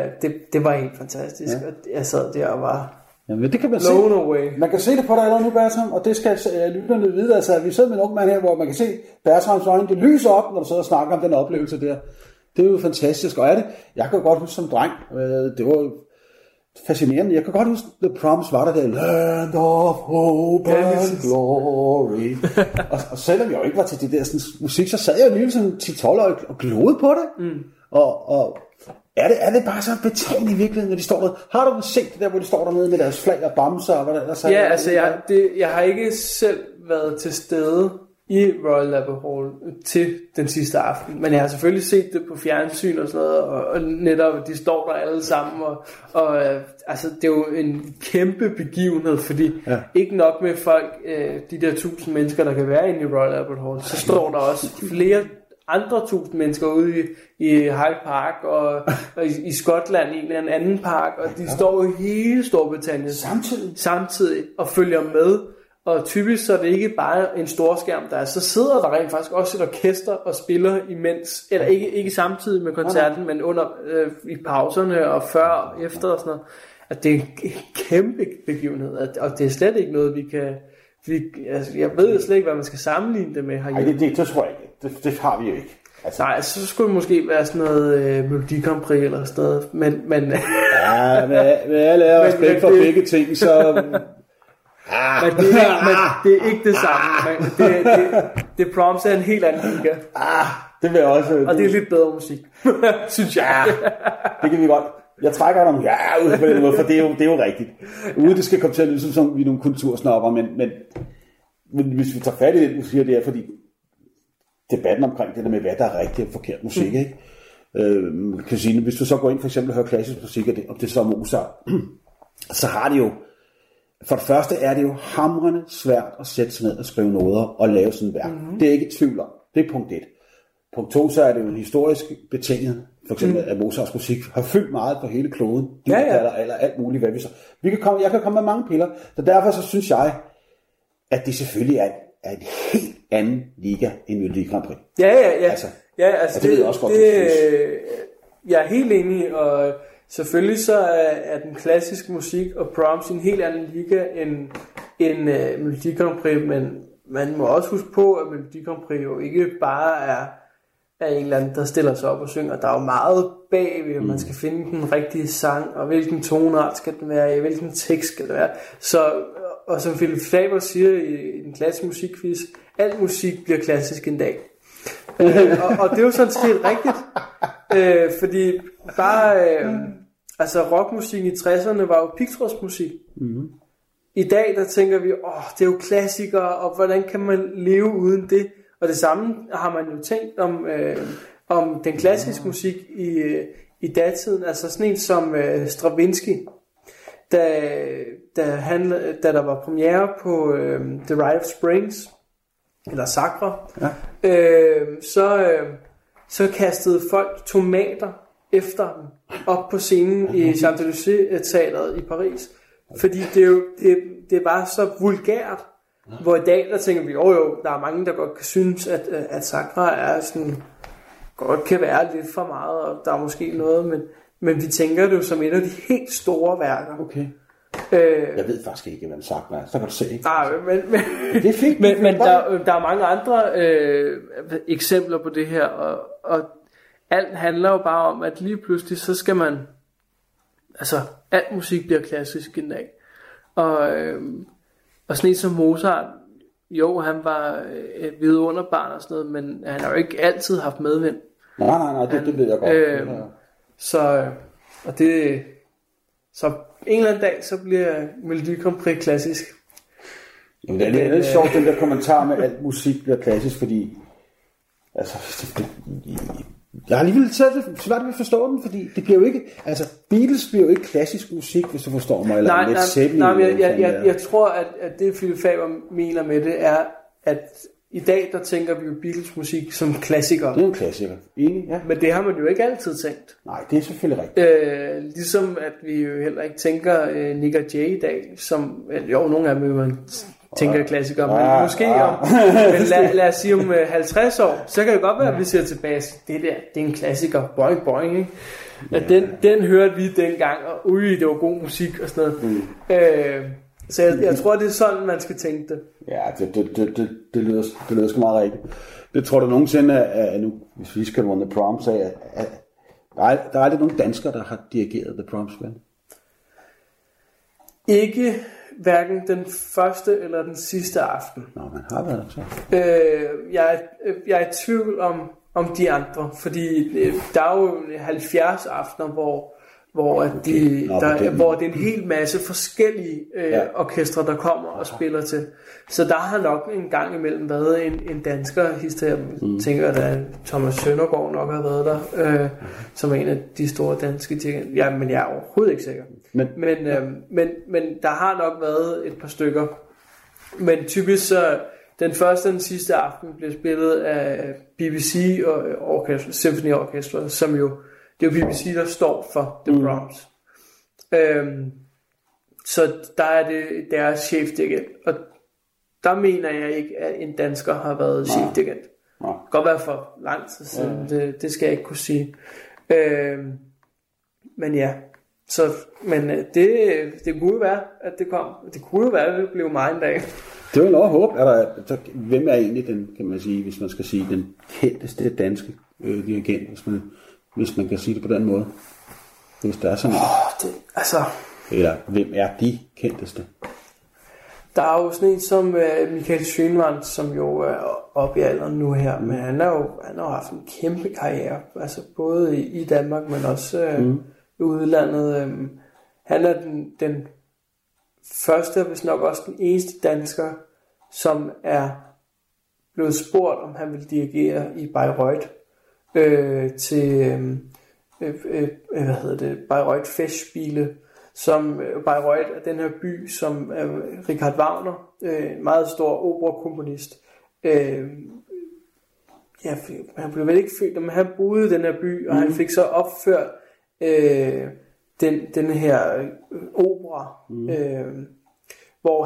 det var helt fantastisk. Ja. Og jeg sad der og var... Jamen, det kan man blown se. Away. Man kan se det på dig allerede nu, Bertram. Og det skal lytterne vide. Altså, vi sidder med en ung mand her, hvor man kan se Bertrams øjne. Det lyser op, når du sidder og snakker om den oplevelse der. Det er jo fantastisk. Og er det... Jeg kan godt huske som dreng. Det var fascinerende. Jeg kan godt huske, The Proms var der Land of Hope and Glory. og selvom jeg jo ikke var til det der sådan, musik, så sad jeg jo lige sådan 10-12-årig og glodede på det. Mm. Og er det bare så betænkt i virkeligheden, når de står der? Har du set det der, hvor de står dernede med deres flag og bamser? Og hvad der, ja, altså jeg har ikke selv været til stede i Royal Albert Hall til den sidste aften, men jeg har selvfølgelig set det på fjernsyn og sådan noget, og netop de står der alle sammen, og altså det er jo en kæmpe begivenhed, fordi ikke nok med folk, de der 1000 mennesker, der kan være inde i Royal Albert Hall, så står der også flere andre 1000 mennesker ude i Hyde Park og i Skotland i en eller anden park, og de står i hele Storbritannien samtidig og følger med. Og typisk så er det ikke bare en storskærm, så sidder der rent faktisk også et orkester og spiller imens, eller ikke samtidig med koncerten, men under i pauserne og før og efter og sådan noget. At det er en kæmpe begivenhed, og det er slet ikke noget, jeg ved slet ikke, hvad man skal sammenligne det med herhjemme. Nej, det tror jeg ikke. Det har vi jo ikke. Altså. Nej, så skulle det måske være sådan noget Melodi Grand Prix eller sådan noget, men... ja, men jeg laver respekt for begge ting, så... Men det er ikke det samme. Det Proms er en helt anden liga. Det vil jeg også. Og det er lidt bedre musik, synes jeg. Det kan vi godt. Jeg trækker dem ud på den måde, for det er jo rigtigt. Ude det skal komme til at lyde som vi er nogle kultursnobber, men hvis vi tager fat i det, du siger det er, fordi debatten omkring det der med hvad der er rigtigt og forkert musik, ikke? Kan sige, hvis du så går ind for eksempel og hører klassisk musik, og det så er Mozart, så har det jo, for det første er det jo hamrende svært at sætte sig ned og skrive noder og lave sådan et værk. Mm-hmm. Det er ikke et tvivl om. Det er punkt 1. Punkt 2, så er det jo en historisk betinget, for eksempel at Mozarts musik har fyldt meget på hele kloden, eller alt muligt, hvad vi så. Jeg kan komme med mange piller, så derfor så synes jeg, at det selvfølgelig er en helt anden liga end Melodi Grand Prix. Ja. Altså det er også godt, jeg er helt enig, og selvfølgelig så er den klassiske musik og Proms en helt anden liga end Melodi Grand Prix, men man må også huske på, at Melodi Grand Prix jo ikke bare er en eller anden, der stiller sig op og synger. Der er jo meget bagved, man skal finde den rigtige sang, og hvilken toneart skal den være i, hvilken tekst skal det være. Så, og som Philip Faber siger i en klassisk musikquiz, al musik bliver klassisk en dag. Og det er jo sådan set rigtigt, fordi bare rockmusikken i 60'erne var jo pigtrådsmusik. Mm. I dag der tænker vi, det er jo klassikere, og hvordan kan man leve uden det? Og det samme har man jo tænkt om den klassiske musik i datiden, altså sådan en som Stravinsky, da der var premiere på The Rite of Springs, eller Sakra, så kastede folk tomater efter dem op på scenen i Champs-Élysées-teateret i Paris, fordi det var så vulgært. Hvor i dag, der tænker vi, der er mange, der godt kan synes, at Sakra er sådan, godt kan være lidt for meget, og der er måske noget, men vi tænker det jo som et af de helt store værker. Okay. Jeg ved faktisk ikke, hvad Sakra er, så kan du se. Nej, men det er fint. Men der er mange andre eksempler på det her, og alt handler jo bare om, at lige pludselig, så skal man, altså, alt musik bliver klassisk en dag. Og sådan en som Mozart, han var vidunderbarn og sådan noget, men han har jo ikke altid haft medvind. Nej, det ved jeg godt. Så en eller anden dag, så bliver Melodi Grand Prix klassisk. Jamen, det er lidt sjovt, den der kommentar med, alt musik bliver klassisk, fordi jeg har alligevel svært ved at forstå den, fordi det bliver jo ikke, altså Beatles bliver jo ikke klassisk musik, hvis du forstår mig, eller lidt sætning. Jeg tror, at det Philip Faber mener med det, er, at i dag, der tænker vi jo Beatles musik som klassikere. Det er en klassiker, enig, ja. Men det har man jo ikke altid tænkt. Nej, det er selvfølgelig rigtigt. Ligesom at vi jo heller ikke tænker Nick og Jay i dag, som, nogle af dem man tænker klassikere, men måske om, lad os sige om 50 år, så kan det godt være, at vi ser tilbage, det der, det er en klassiker, boing, boing, ikke? At den hørte vi dengang, og det var god musik og sådan noget. Så jeg tror, det er sådan, man skal tænke det. Ja, det lyder sgu meget rigtigt. Det tror du nogensinde, at nu, hvis vi skal runde The Proms, at der er aldrig nogen danskere, der har dirigeret The Proms, vel? Ikke hverken den første eller den sidste aften. Nå, man har været så. Jeg er i tvivl om de andre, fordi der er jo 70 aftener, hvor det er en hel masse forskellige orkestre, der kommer og spiller til. Så der har nok en gang imellem været en dansker historie. Jeg tænker, at Thomas Søndergaard nok har været der, som er en af de store danske ting. Ja, men jeg er overhovedet ikke sikker. Men der har nok været et par stykker. Men typisk så den første og den sidste aften bliver spillet af BBC og Sinfoniorkester, som jo det er jo BBC, der står for The Proms. Så der er det deres chefdirigent. Og der mener jeg ikke, at en dansker har været chefdirigent. Det kan godt være for lang tid siden. Det skal jeg ikke kunne sige. Det kunne jo være, at det kom. Det kunne jo være, at det blev mig en dag. Det er jo lov at håbe. Hvem er egentlig den, kan man sige, hvis man skal sige, den kendteste danske dirigent, hvis man kan sige det på den måde, hvis der er sådan noget. Eller hvem er de kendteste? Der er jo sådan en som Michael Schønwandt, som jo er oppe i alderen nu her, men han har haft en kæmpe karriere, altså både i Danmark, men også i udlandet. Han er den første, og vist nok også den eneste dansker, som er blevet spurgt, om han vil dirigere i Bayreuth. til Bayreuth Festspiele, som Bayreuth er den her by, som Richard Wagner, en meget stor operakomponist, han blev vel ikke født, men han boede i den her by, og han fik så opført den her opera, hvor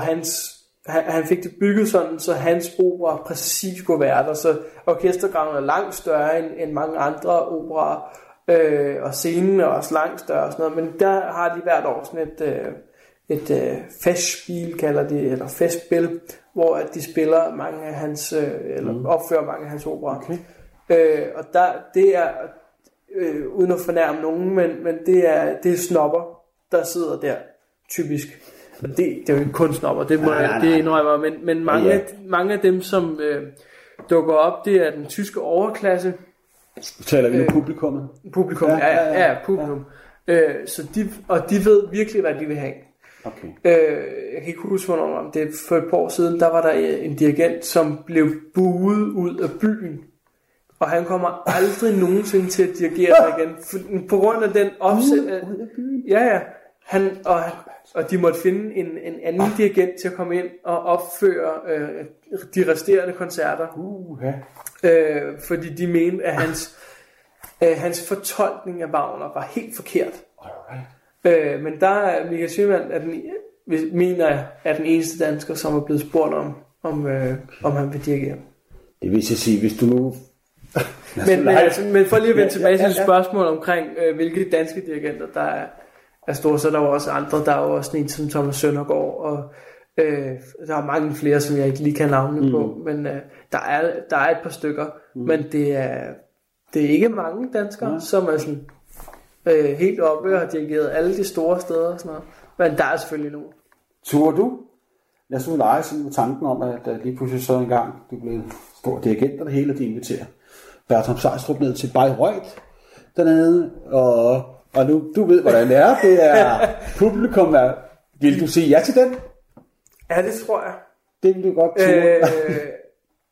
han fik det bygget sådan, så hans opera præcis kunne være der, så orkestergraven er langt større end mange andre operaer, og scenen er også langt større og sådan noget, men der har de hvert år sådan et festspil, kalder de, eller festspil, hvor at de spiller mange af hans, eller opfører mange af hans operaer. Okay. Og det er, uden at fornærme nogen, men det er snobber, der sidder der, typisk. Det er jo ikke kun snobber, det indrømmer jeg, men mange af dem, som dukker op, det er den tyske overklasse. Taler vi om publikummet? Publikum, publikum. Så de ved virkelig, hvad de vil have. Okay. Jeg kan ikke huske, om det for et par år siden, der var der en dirigent, som blev buet ud af byen, og han kommer aldrig nogensinde til at dirigere sig igen, på grund af den opsæt. Ja. Og de måtte finde en anden dirigent til at komme ind og opføre de resterende koncerter. Fordi de mente, at hans fortolkning af Wagner var helt forkert. Men der er Michael Schønwald, er den eneste dansker, som er blevet spurgt om han vil dirigere. Det vil jeg sige, hvis du nu... men for lige at vende tilbage til et spørgsmål omkring, hvilke danske dirigenter der er. Altså, så er der jo også andre, der er jo også en som Thomas Søndergaard, og der er mange flere, som jeg ikke lige kan navne på, men der er et par stykker, men det er ikke mange danskere, som er sådan helt oppe og har dirigeret alle de store steder og sådan noget, men der er selvfølgelig nogen. Turde du? Lad os nu lege sådan med tanken om, at lige pludselig så engang, du blev stor dirigent, og det hele, de inviterer Bertram Sejstrup ned til Bayreuth dernede, og nu, du ved, hvordan det er. Det er publikum. Vil du sige ja til den? Ja, det tror jeg. Det vil du godt turde.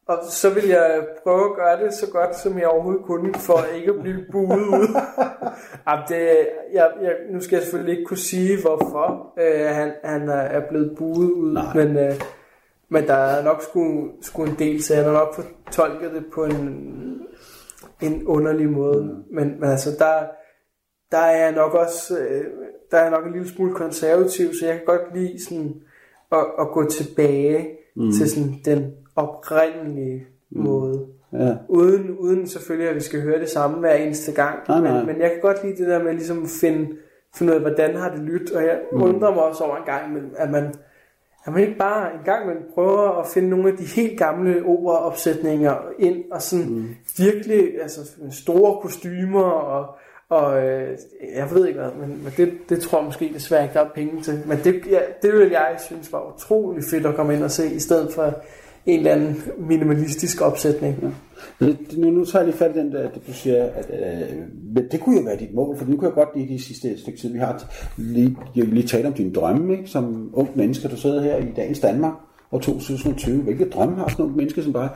Og så vil jeg prøve at gøre det så godt, som jeg overhovedet kunne, for ikke at blive buet ud. Nu skal jeg selvfølgelig ikke kunne sige, hvorfor han er blevet buet ud. Men der er nok skulle en del, så han har nok fortolket det på en underlig måde. Men altså, der er jeg nok også en lille smule konservativ, så jeg kan godt lide sådan at gå tilbage til sådan den oprindelige måde. Ja. Uden selvfølgelig, at vi skal høre det samme hver eneste gang. Nej. Men jeg kan godt lide det der med ligesom at finde ud af, hvordan har det lyttet. Og jeg undrer mig også over en gang imellem, at man ikke bare en gang imellem prøver at finde nogle af de helt gamle operaopsætninger ind, og sådan virkelig altså store kostymer og jeg ved ikke hvad, men det tror jeg måske desværre ikke, der er penge til. Men det ville jeg synes var utrolig fedt at komme ind og se, i stedet for en eller anden minimalistisk opsætning. Ja. Nu tager jeg lige fat i den der, du siger, at men det kunne jo være dit mål, for nu kunne jeg godt lide det sidste stykke tid, vi har lige talt om dine drømme, ikke? Som unge mennesker, du sidder her i dagens Danmark, år 2020, hvilke drømme har sådan nogle mennesker som bare...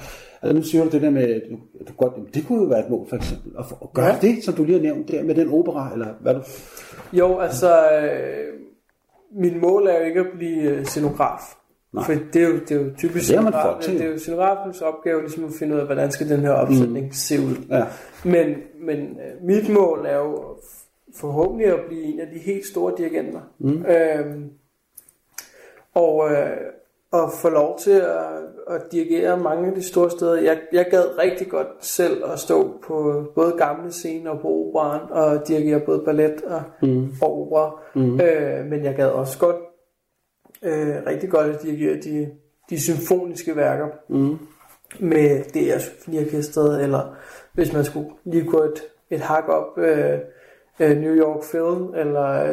Altså nu siger du det der med, at du godt, det kunne jo være et mål for eksempel, at gøre det, som du lige har nævnt der med den opera, eller hvad du... Jo, altså, min mål er jo ikke at blive scenograf. Nej. For det er jo typisk scenografens opgave ligesom at finde ud af, hvordan skal den her opsætning se ud. Ja. Men mit mål er jo forhåbentlig at blive en af de helt store dirigenter. Og få lov til at dirigere mange af de store steder. Jeg gad rigtig godt selv at stå på både gamle scener og på operaen og dirigere både ballet og opera. Men jeg gad også godt rigtig godt at dirigere de symfoniske værker med DR Symfoniorkestret, eller hvis man skulle lige gå et hak op, New York Film, eller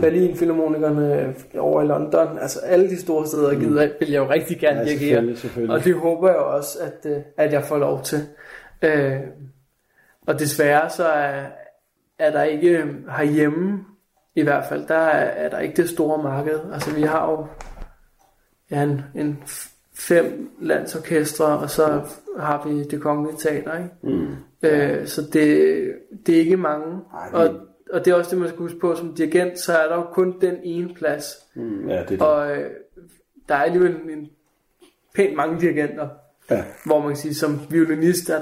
Berlin Filharmonikerne over i London. Altså alle de store steder vil jeg jo rigtig gerne dirigere, og det håber jeg også at jeg får lov til. Og desværre så er der ikke herhjemme, i hvert fald, der er der ikke det store marked. Altså vi har jo en 5 landsorkestre, og så har vi Det Kongelige Teater, ikke? Så det er ikke mange. Og det er også det, man skal huske på. Som dirigent, så er der jo kun den ene plads. Det. Og der er alligevel en pænt mange dirigenter, hvor man kan sige, som violinist er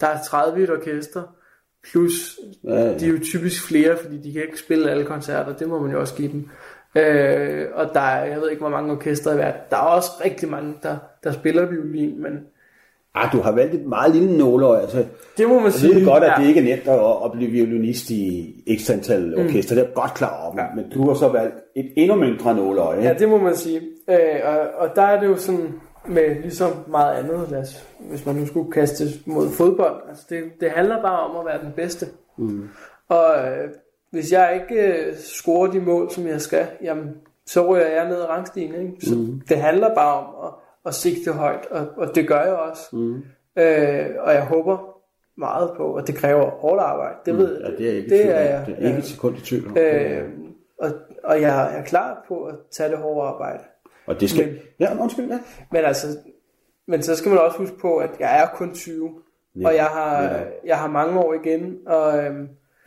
der er 30 i et orkester. Plus, de er jo typisk flere, fordi de kan ikke spille alle koncerter. Det må man jo også give dem. Og der er, jeg ved ikke, hvor mange orkestre i verden. Der er også rigtig mange, der spiller violin, men... du har valgt et meget lille nåleøje, altså. Det må man sige. Jeg ved godt, at det ikke er nemt at blive violinist i x antal orkester. Det er godt klar over, men du har så valgt et endnu mindre nåleøje. Ja, det må man sige. Og der er det jo sådan med ligesom meget andet, hvis man nu skulle kaste mod fodbold. Altså det handler bare om at være den bedste. Og hvis jeg ikke scorer de mål, som jeg skal, jamen, så ryger jeg ned ad rangstigen, ikke? Så det handler bare om at sigte højt, og det gør jeg også. Og jeg håber meget på, og det kræver hårdt arbejde. Det ved jeg. Det er ikke et sekund i tvivl om. Og jeg er klar på at tage det hårde arbejde. Og det skal... Men så skal man også huske på, at jeg er kun 20, og jeg har mange år igen, og...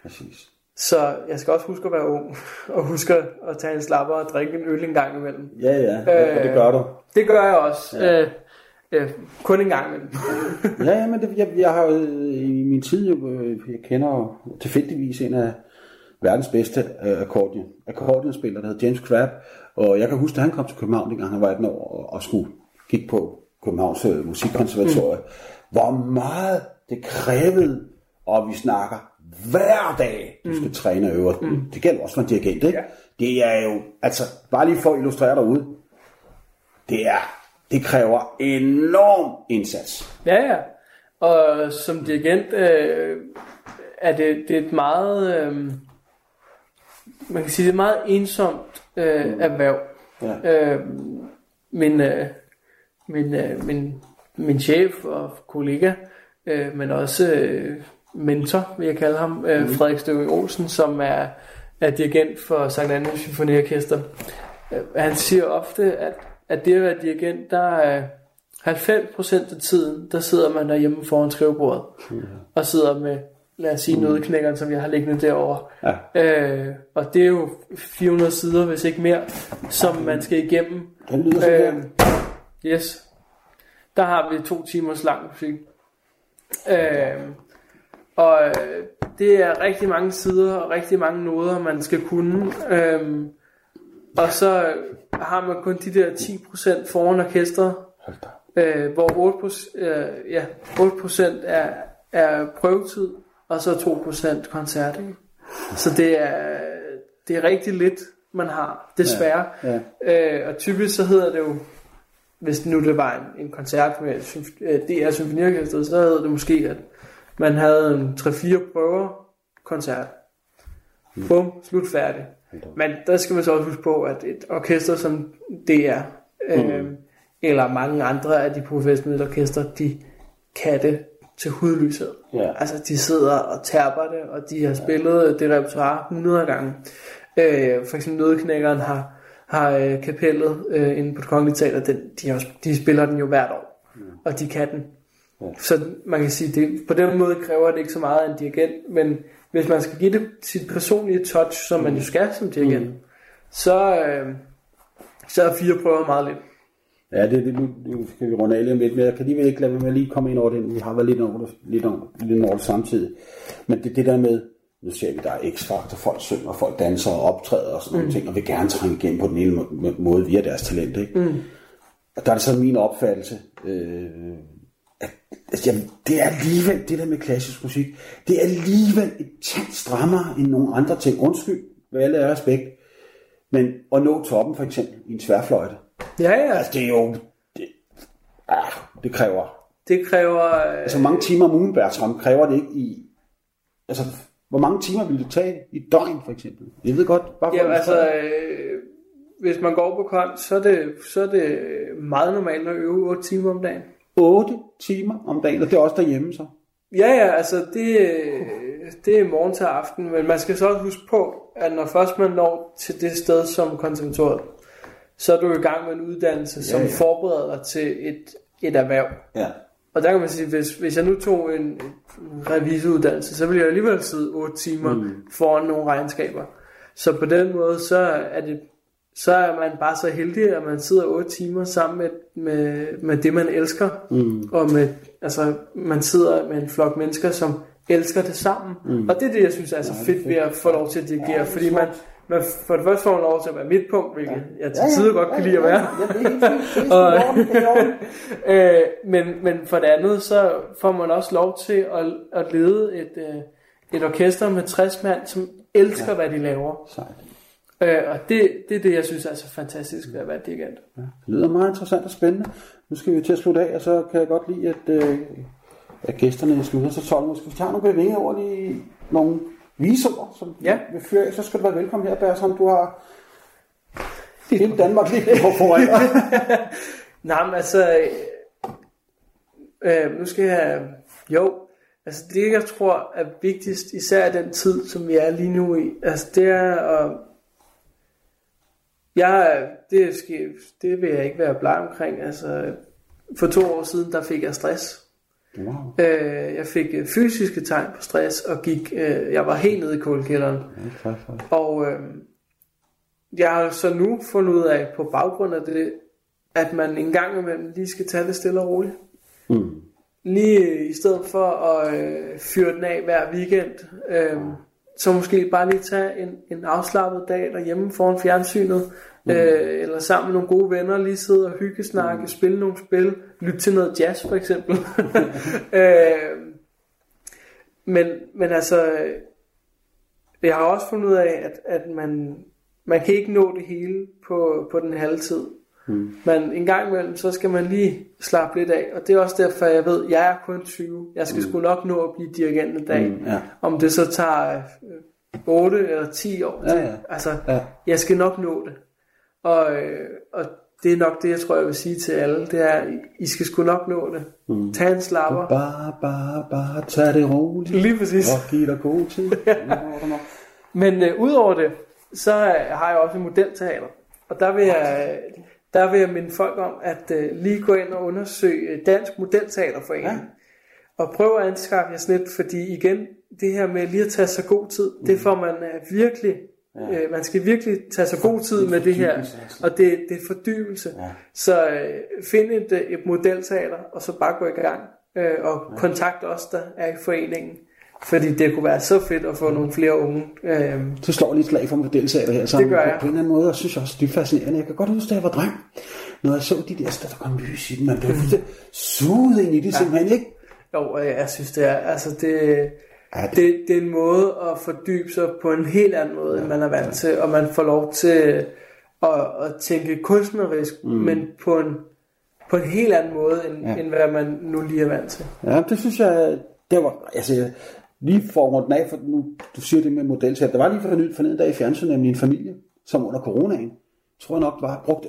Præcis. Så jeg skal også huske at være ung, og huske at tage en slapper og drikke en øl en gang imellem. Og det gør du. Det gør jeg også. Kun en gang imellem. Men jeg har jo i min tid, jeg kender tilfældigvis en af verdens bedste akkordionspiller, der hed James Crabb. Og jeg kan huske, at han kom til København, dengang han var 18 år, og gik på Københavns Musikkonservatorium. Hvor meget det krævede, og vi snakker hver dag, du skal træne og øve. Det gælder også for en dirigent, ikke? Ja. Det er jo, altså, bare lige for at illustrere derude, det kræver enorm indsats. Ja. Og som dirigent er det et meget, man kan sige, det er meget ensomt erhverv. Ja. Min chef og kollega, men også... mentor, vil jeg kalde ham, Frederik Støving Olsen, som er dirigent for Sankt Annæ Sinfoniorkester. Han siger ofte, at det at være dirigent, der er 90% af tiden, der sidder man derhjemme foran skrivebordet, og sidder med, lad os sige, Nødknækkeren, som jeg har liggende derovre. Og det er jo 400 sider, hvis ikke mere, som man skal igennem. Den lyder sådan her. Yes. Der har vi 2 timers lang musik. Og det er rigtig mange sider og rigtig mange noder, man skal kunne. Og så har man kun de der 10% foran orkestret, hvor 8% er prøvetid, og så 2% koncert. Ikke? Så det er rigtig lidt, man har, desværre. Og typisk så hedder det jo, hvis nu det var en koncert med DR Symfoniorkestret, så hedder det måske, at man havde en 3-4 prøver koncert. Bum, slut, færdig. Men der skal man så også huske på, at et orkester som DR, eller mange andre af de professionelle orkester, de kan det til hudløshed. Altså de sidder og tærper det, og de har spillet det repertoire 100 gange. For eksempel Nødknækkeren har kapellet inde på Det Kongelige Teater, de spiller den jo hvert år, og de kan den. Så man kan sige, det på den måde kræver det ikke så meget af en dirigent, men hvis man skal give det sit personlige touch, som man jo skal som dirigent, så er 4 prøver meget lidt. Ja, det er det, nu skal vi runde af lidt, men jeg kan lige ikke lade mig lige komme ind over det. Vi har været lidt over det samtidig. Men det der med, nu ser vi, der er X-faktor, folk synger, folk danser og optræder og sådan nogle ting, og vil gerne trænge igennem på den ene måde via deres talent, ikke? Og der er det så min opfattelse, det er alligevel, det der med klassisk musik, det er alligevel et tand strammere end nogle andre ting. Undskyld, med alle respekt, men at nå toppen for eksempel i en tværfløjte. Altså det er jo... det kræver... Det kræver... Altså mange timer om ugen, Bertram, kræver det ikke i... Altså hvor mange timer vil du tage i døgn for eksempel? Jeg ved godt, bare for... hvis man går på kont, så er det meget normalt at øve 8 timer om dagen. 8 timer om dagen, og det er også derhjemme så? Altså det er morgen til aften, men man skal så også huske på, at når først man når til det sted som konservatoriet, så er du i gang med en uddannelse, som forbereder dig til et erhverv. Ja. Og der kan man sige, hvis jeg nu tog en revisoruddannelse, så ville jeg alligevel sidde 8 timer foran nogle regnskaber. Så på den måde, så er man bare så heldig, at man sidder 8 timer sammen med det, man elsker. Mm. Og man sidder med en flok mennesker, som elsker det sammen. Mm. Og det er det, jeg synes er så fedt ved at få lov til at dirigere. Fordi man for det første får man lov til at være midtpunkt, hvilket jeg til tider godt kan lide at være. Men for det andet, så får man også lov til at lede et orkester med 60 mand, som elsker, hvad de laver. Sejt. Og det er det, jeg synes er så fantastisk ved at være dirigent. Ja, det lyder meget interessant og spændende. Nu skal vi til at slutte af, og så kan jeg godt lide, at gæsterne slutter så 12. Måske vi tager nogle bevægninger over lige nogle visor, som vil føre. Så skal du være velkommen her, Bertram. Du har hele Danmark lige på foran. Nej, men nu skal jeg... Jo, altså det, jeg tror er vigtigst, især i den tid, som vi er lige nu i, altså det er at... Det vil jeg ikke være bleg omkring. Altså, for 2 år siden, der fik jeg stress. Wow. Jeg fik fysiske tegn på stress, og jeg var helt nede i kuldekælderen. Ja, og jeg har så nu fundet ud af, på baggrund af det, at man en gang imellem lige skal tage det stille og roligt. Mm. Lige i stedet for at fyre den af hver weekend. Så måske bare lige tage en afslappet dag derhjemme foran fjernsynet, eller sammen med nogle gode venner, lige sidde og hyggesnakke, spille nogle spil, lytte til noget jazz for eksempel. Men altså, jeg har også fundet ud af, at man kan ikke nå det hele på den halve tid. Men en gang imellem, så skal man lige slappe lidt af. Og det er også derfor, jeg ved, at jeg er kun 20. Jeg skal sgu nok nå at blive dirigent en dag. Om det så tager 8 eller 10 år til. Jeg skal nok nå det. Og det er nok det, jeg tror, jeg vil sige til alle. Det er, I skal sgu nok nå det. Tag en slapper. Bare tag det roligt. Lige præcis. Og giv dig god tid. Men udover det, så har jeg også en modelteater. Og der vil jeg... minde folk om at lige gå ind og undersøge Dansk Modelteaterforening og prøve at anskaffe jer sådan lidt, fordi igen, det her med lige at tage så god tid, det får man virkelig, man skal virkelig tage så god tid med det her, altså. Og det er fordybelse. Så find et modelteater, og så bare gå i gang, og kontakt os, der er i foreningen. Fordi det kunne være så fedt at få nogle flere unge. Så slår lige et slag for modelteater her sammen. Det gør jeg. På en eller anden måde, og synes også, det er fascinerende. Jeg kan godt huske, da jeg var dreng. Når jeg så de der kom lys i den, man blev suget ind i det simpelthen, ikke? Jo, jeg synes, det er. Altså, det er en måde at fordybe sig på en helt anden måde, end man er vant til. Og man får lov til at tænke kunstnerisk, men på en helt anden måde, end hvad man nu lige er vant til. Ja, det synes jeg... Det var, altså, lige for den af, for nu du siger det med modelteater, der var lige for en dag i fjernsynet, nemlig en familie, som under coronaen, tror jeg nok, var brugt,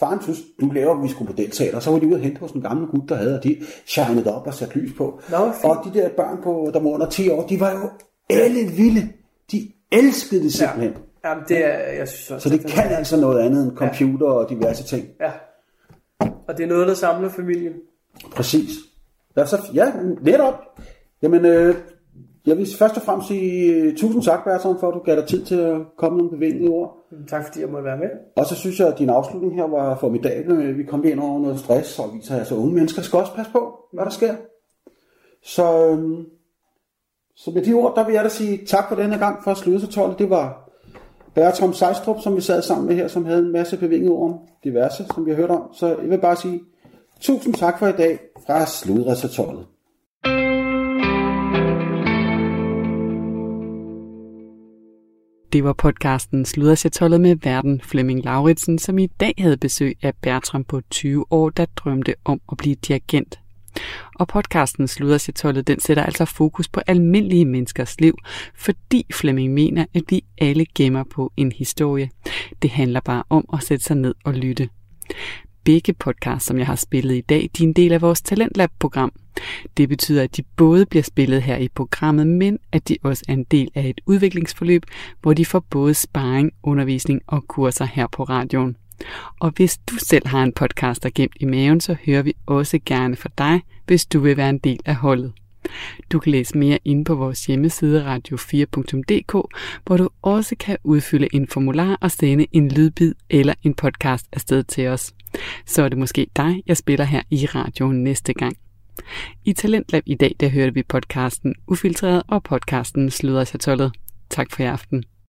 faren synes, du laver, vi skulle modelteater, og så var de ude og hente hos den gamle gut, der havde, og de shinede op og satte lys på. Nå, og de der børn, der var under 10 år, de var jo alle vilde. De elskede det simpelthen. Ja. Jamen, det er, jeg synes også, så det kan altså noget andet end computer og diverse ting. Ja, og det er noget, der samler familien. Præcis. Ja, netop. Jamen, jeg vil først og fremmest sige tusind tak, Bertram, for at du gav dig tid til at komme nogle bevægelige ord. Tak, fordi jeg måtte være med. Og så synes jeg, at din afslutning her var formidabel. Vi kom ind over noget stress, og vi tager altså unge mennesker skal også passe på, hvad der sker. Så med de ord, der vil jeg da sige tak for denne gang for Slødreceratoret. Det var Bertram Sejstrup, som vi sad sammen med her, som havde en masse bevægelige ord om diverse, som vi har hørt om. Så jeg vil bare sige tusind tak for i dag fra Slødreceratoret. Det var podcasten Slødreceratoret med værten Flemming Lauritsen, som i dag havde besøg af Bertram på 20 år, der drømte om at blive dirigent. Og podcasten Slødreceratoret, den sætter altså fokus på almindelige menneskers liv, fordi Flemming mener, at vi alle gemmer på en historie. Det handler bare om at sætte sig ned og lytte. Begge podcasts, som jeg har spillet i dag, de er en del af vores Talentlab-program. Det betyder, at de både bliver spillet her i programmet, men at de også er en del af et udviklingsforløb, hvor de får både sparring, undervisning og kurser her på radioen. Og hvis du selv har en podcaster gemt i maven, så hører vi også gerne fra dig, hvis du vil være en del af holdet. Du kan læse mere inde på vores hjemmeside radio4.dk, hvor du også kan udfylde en formular og sende en lydbid eller en podcast afsted til os. Så er det måske dig, jeg spiller her i radioen næste gang. I Talentlab i dag, der hørte vi podcasten Ufiltreret og podcasten Slødreceratoret. Tak for i aften.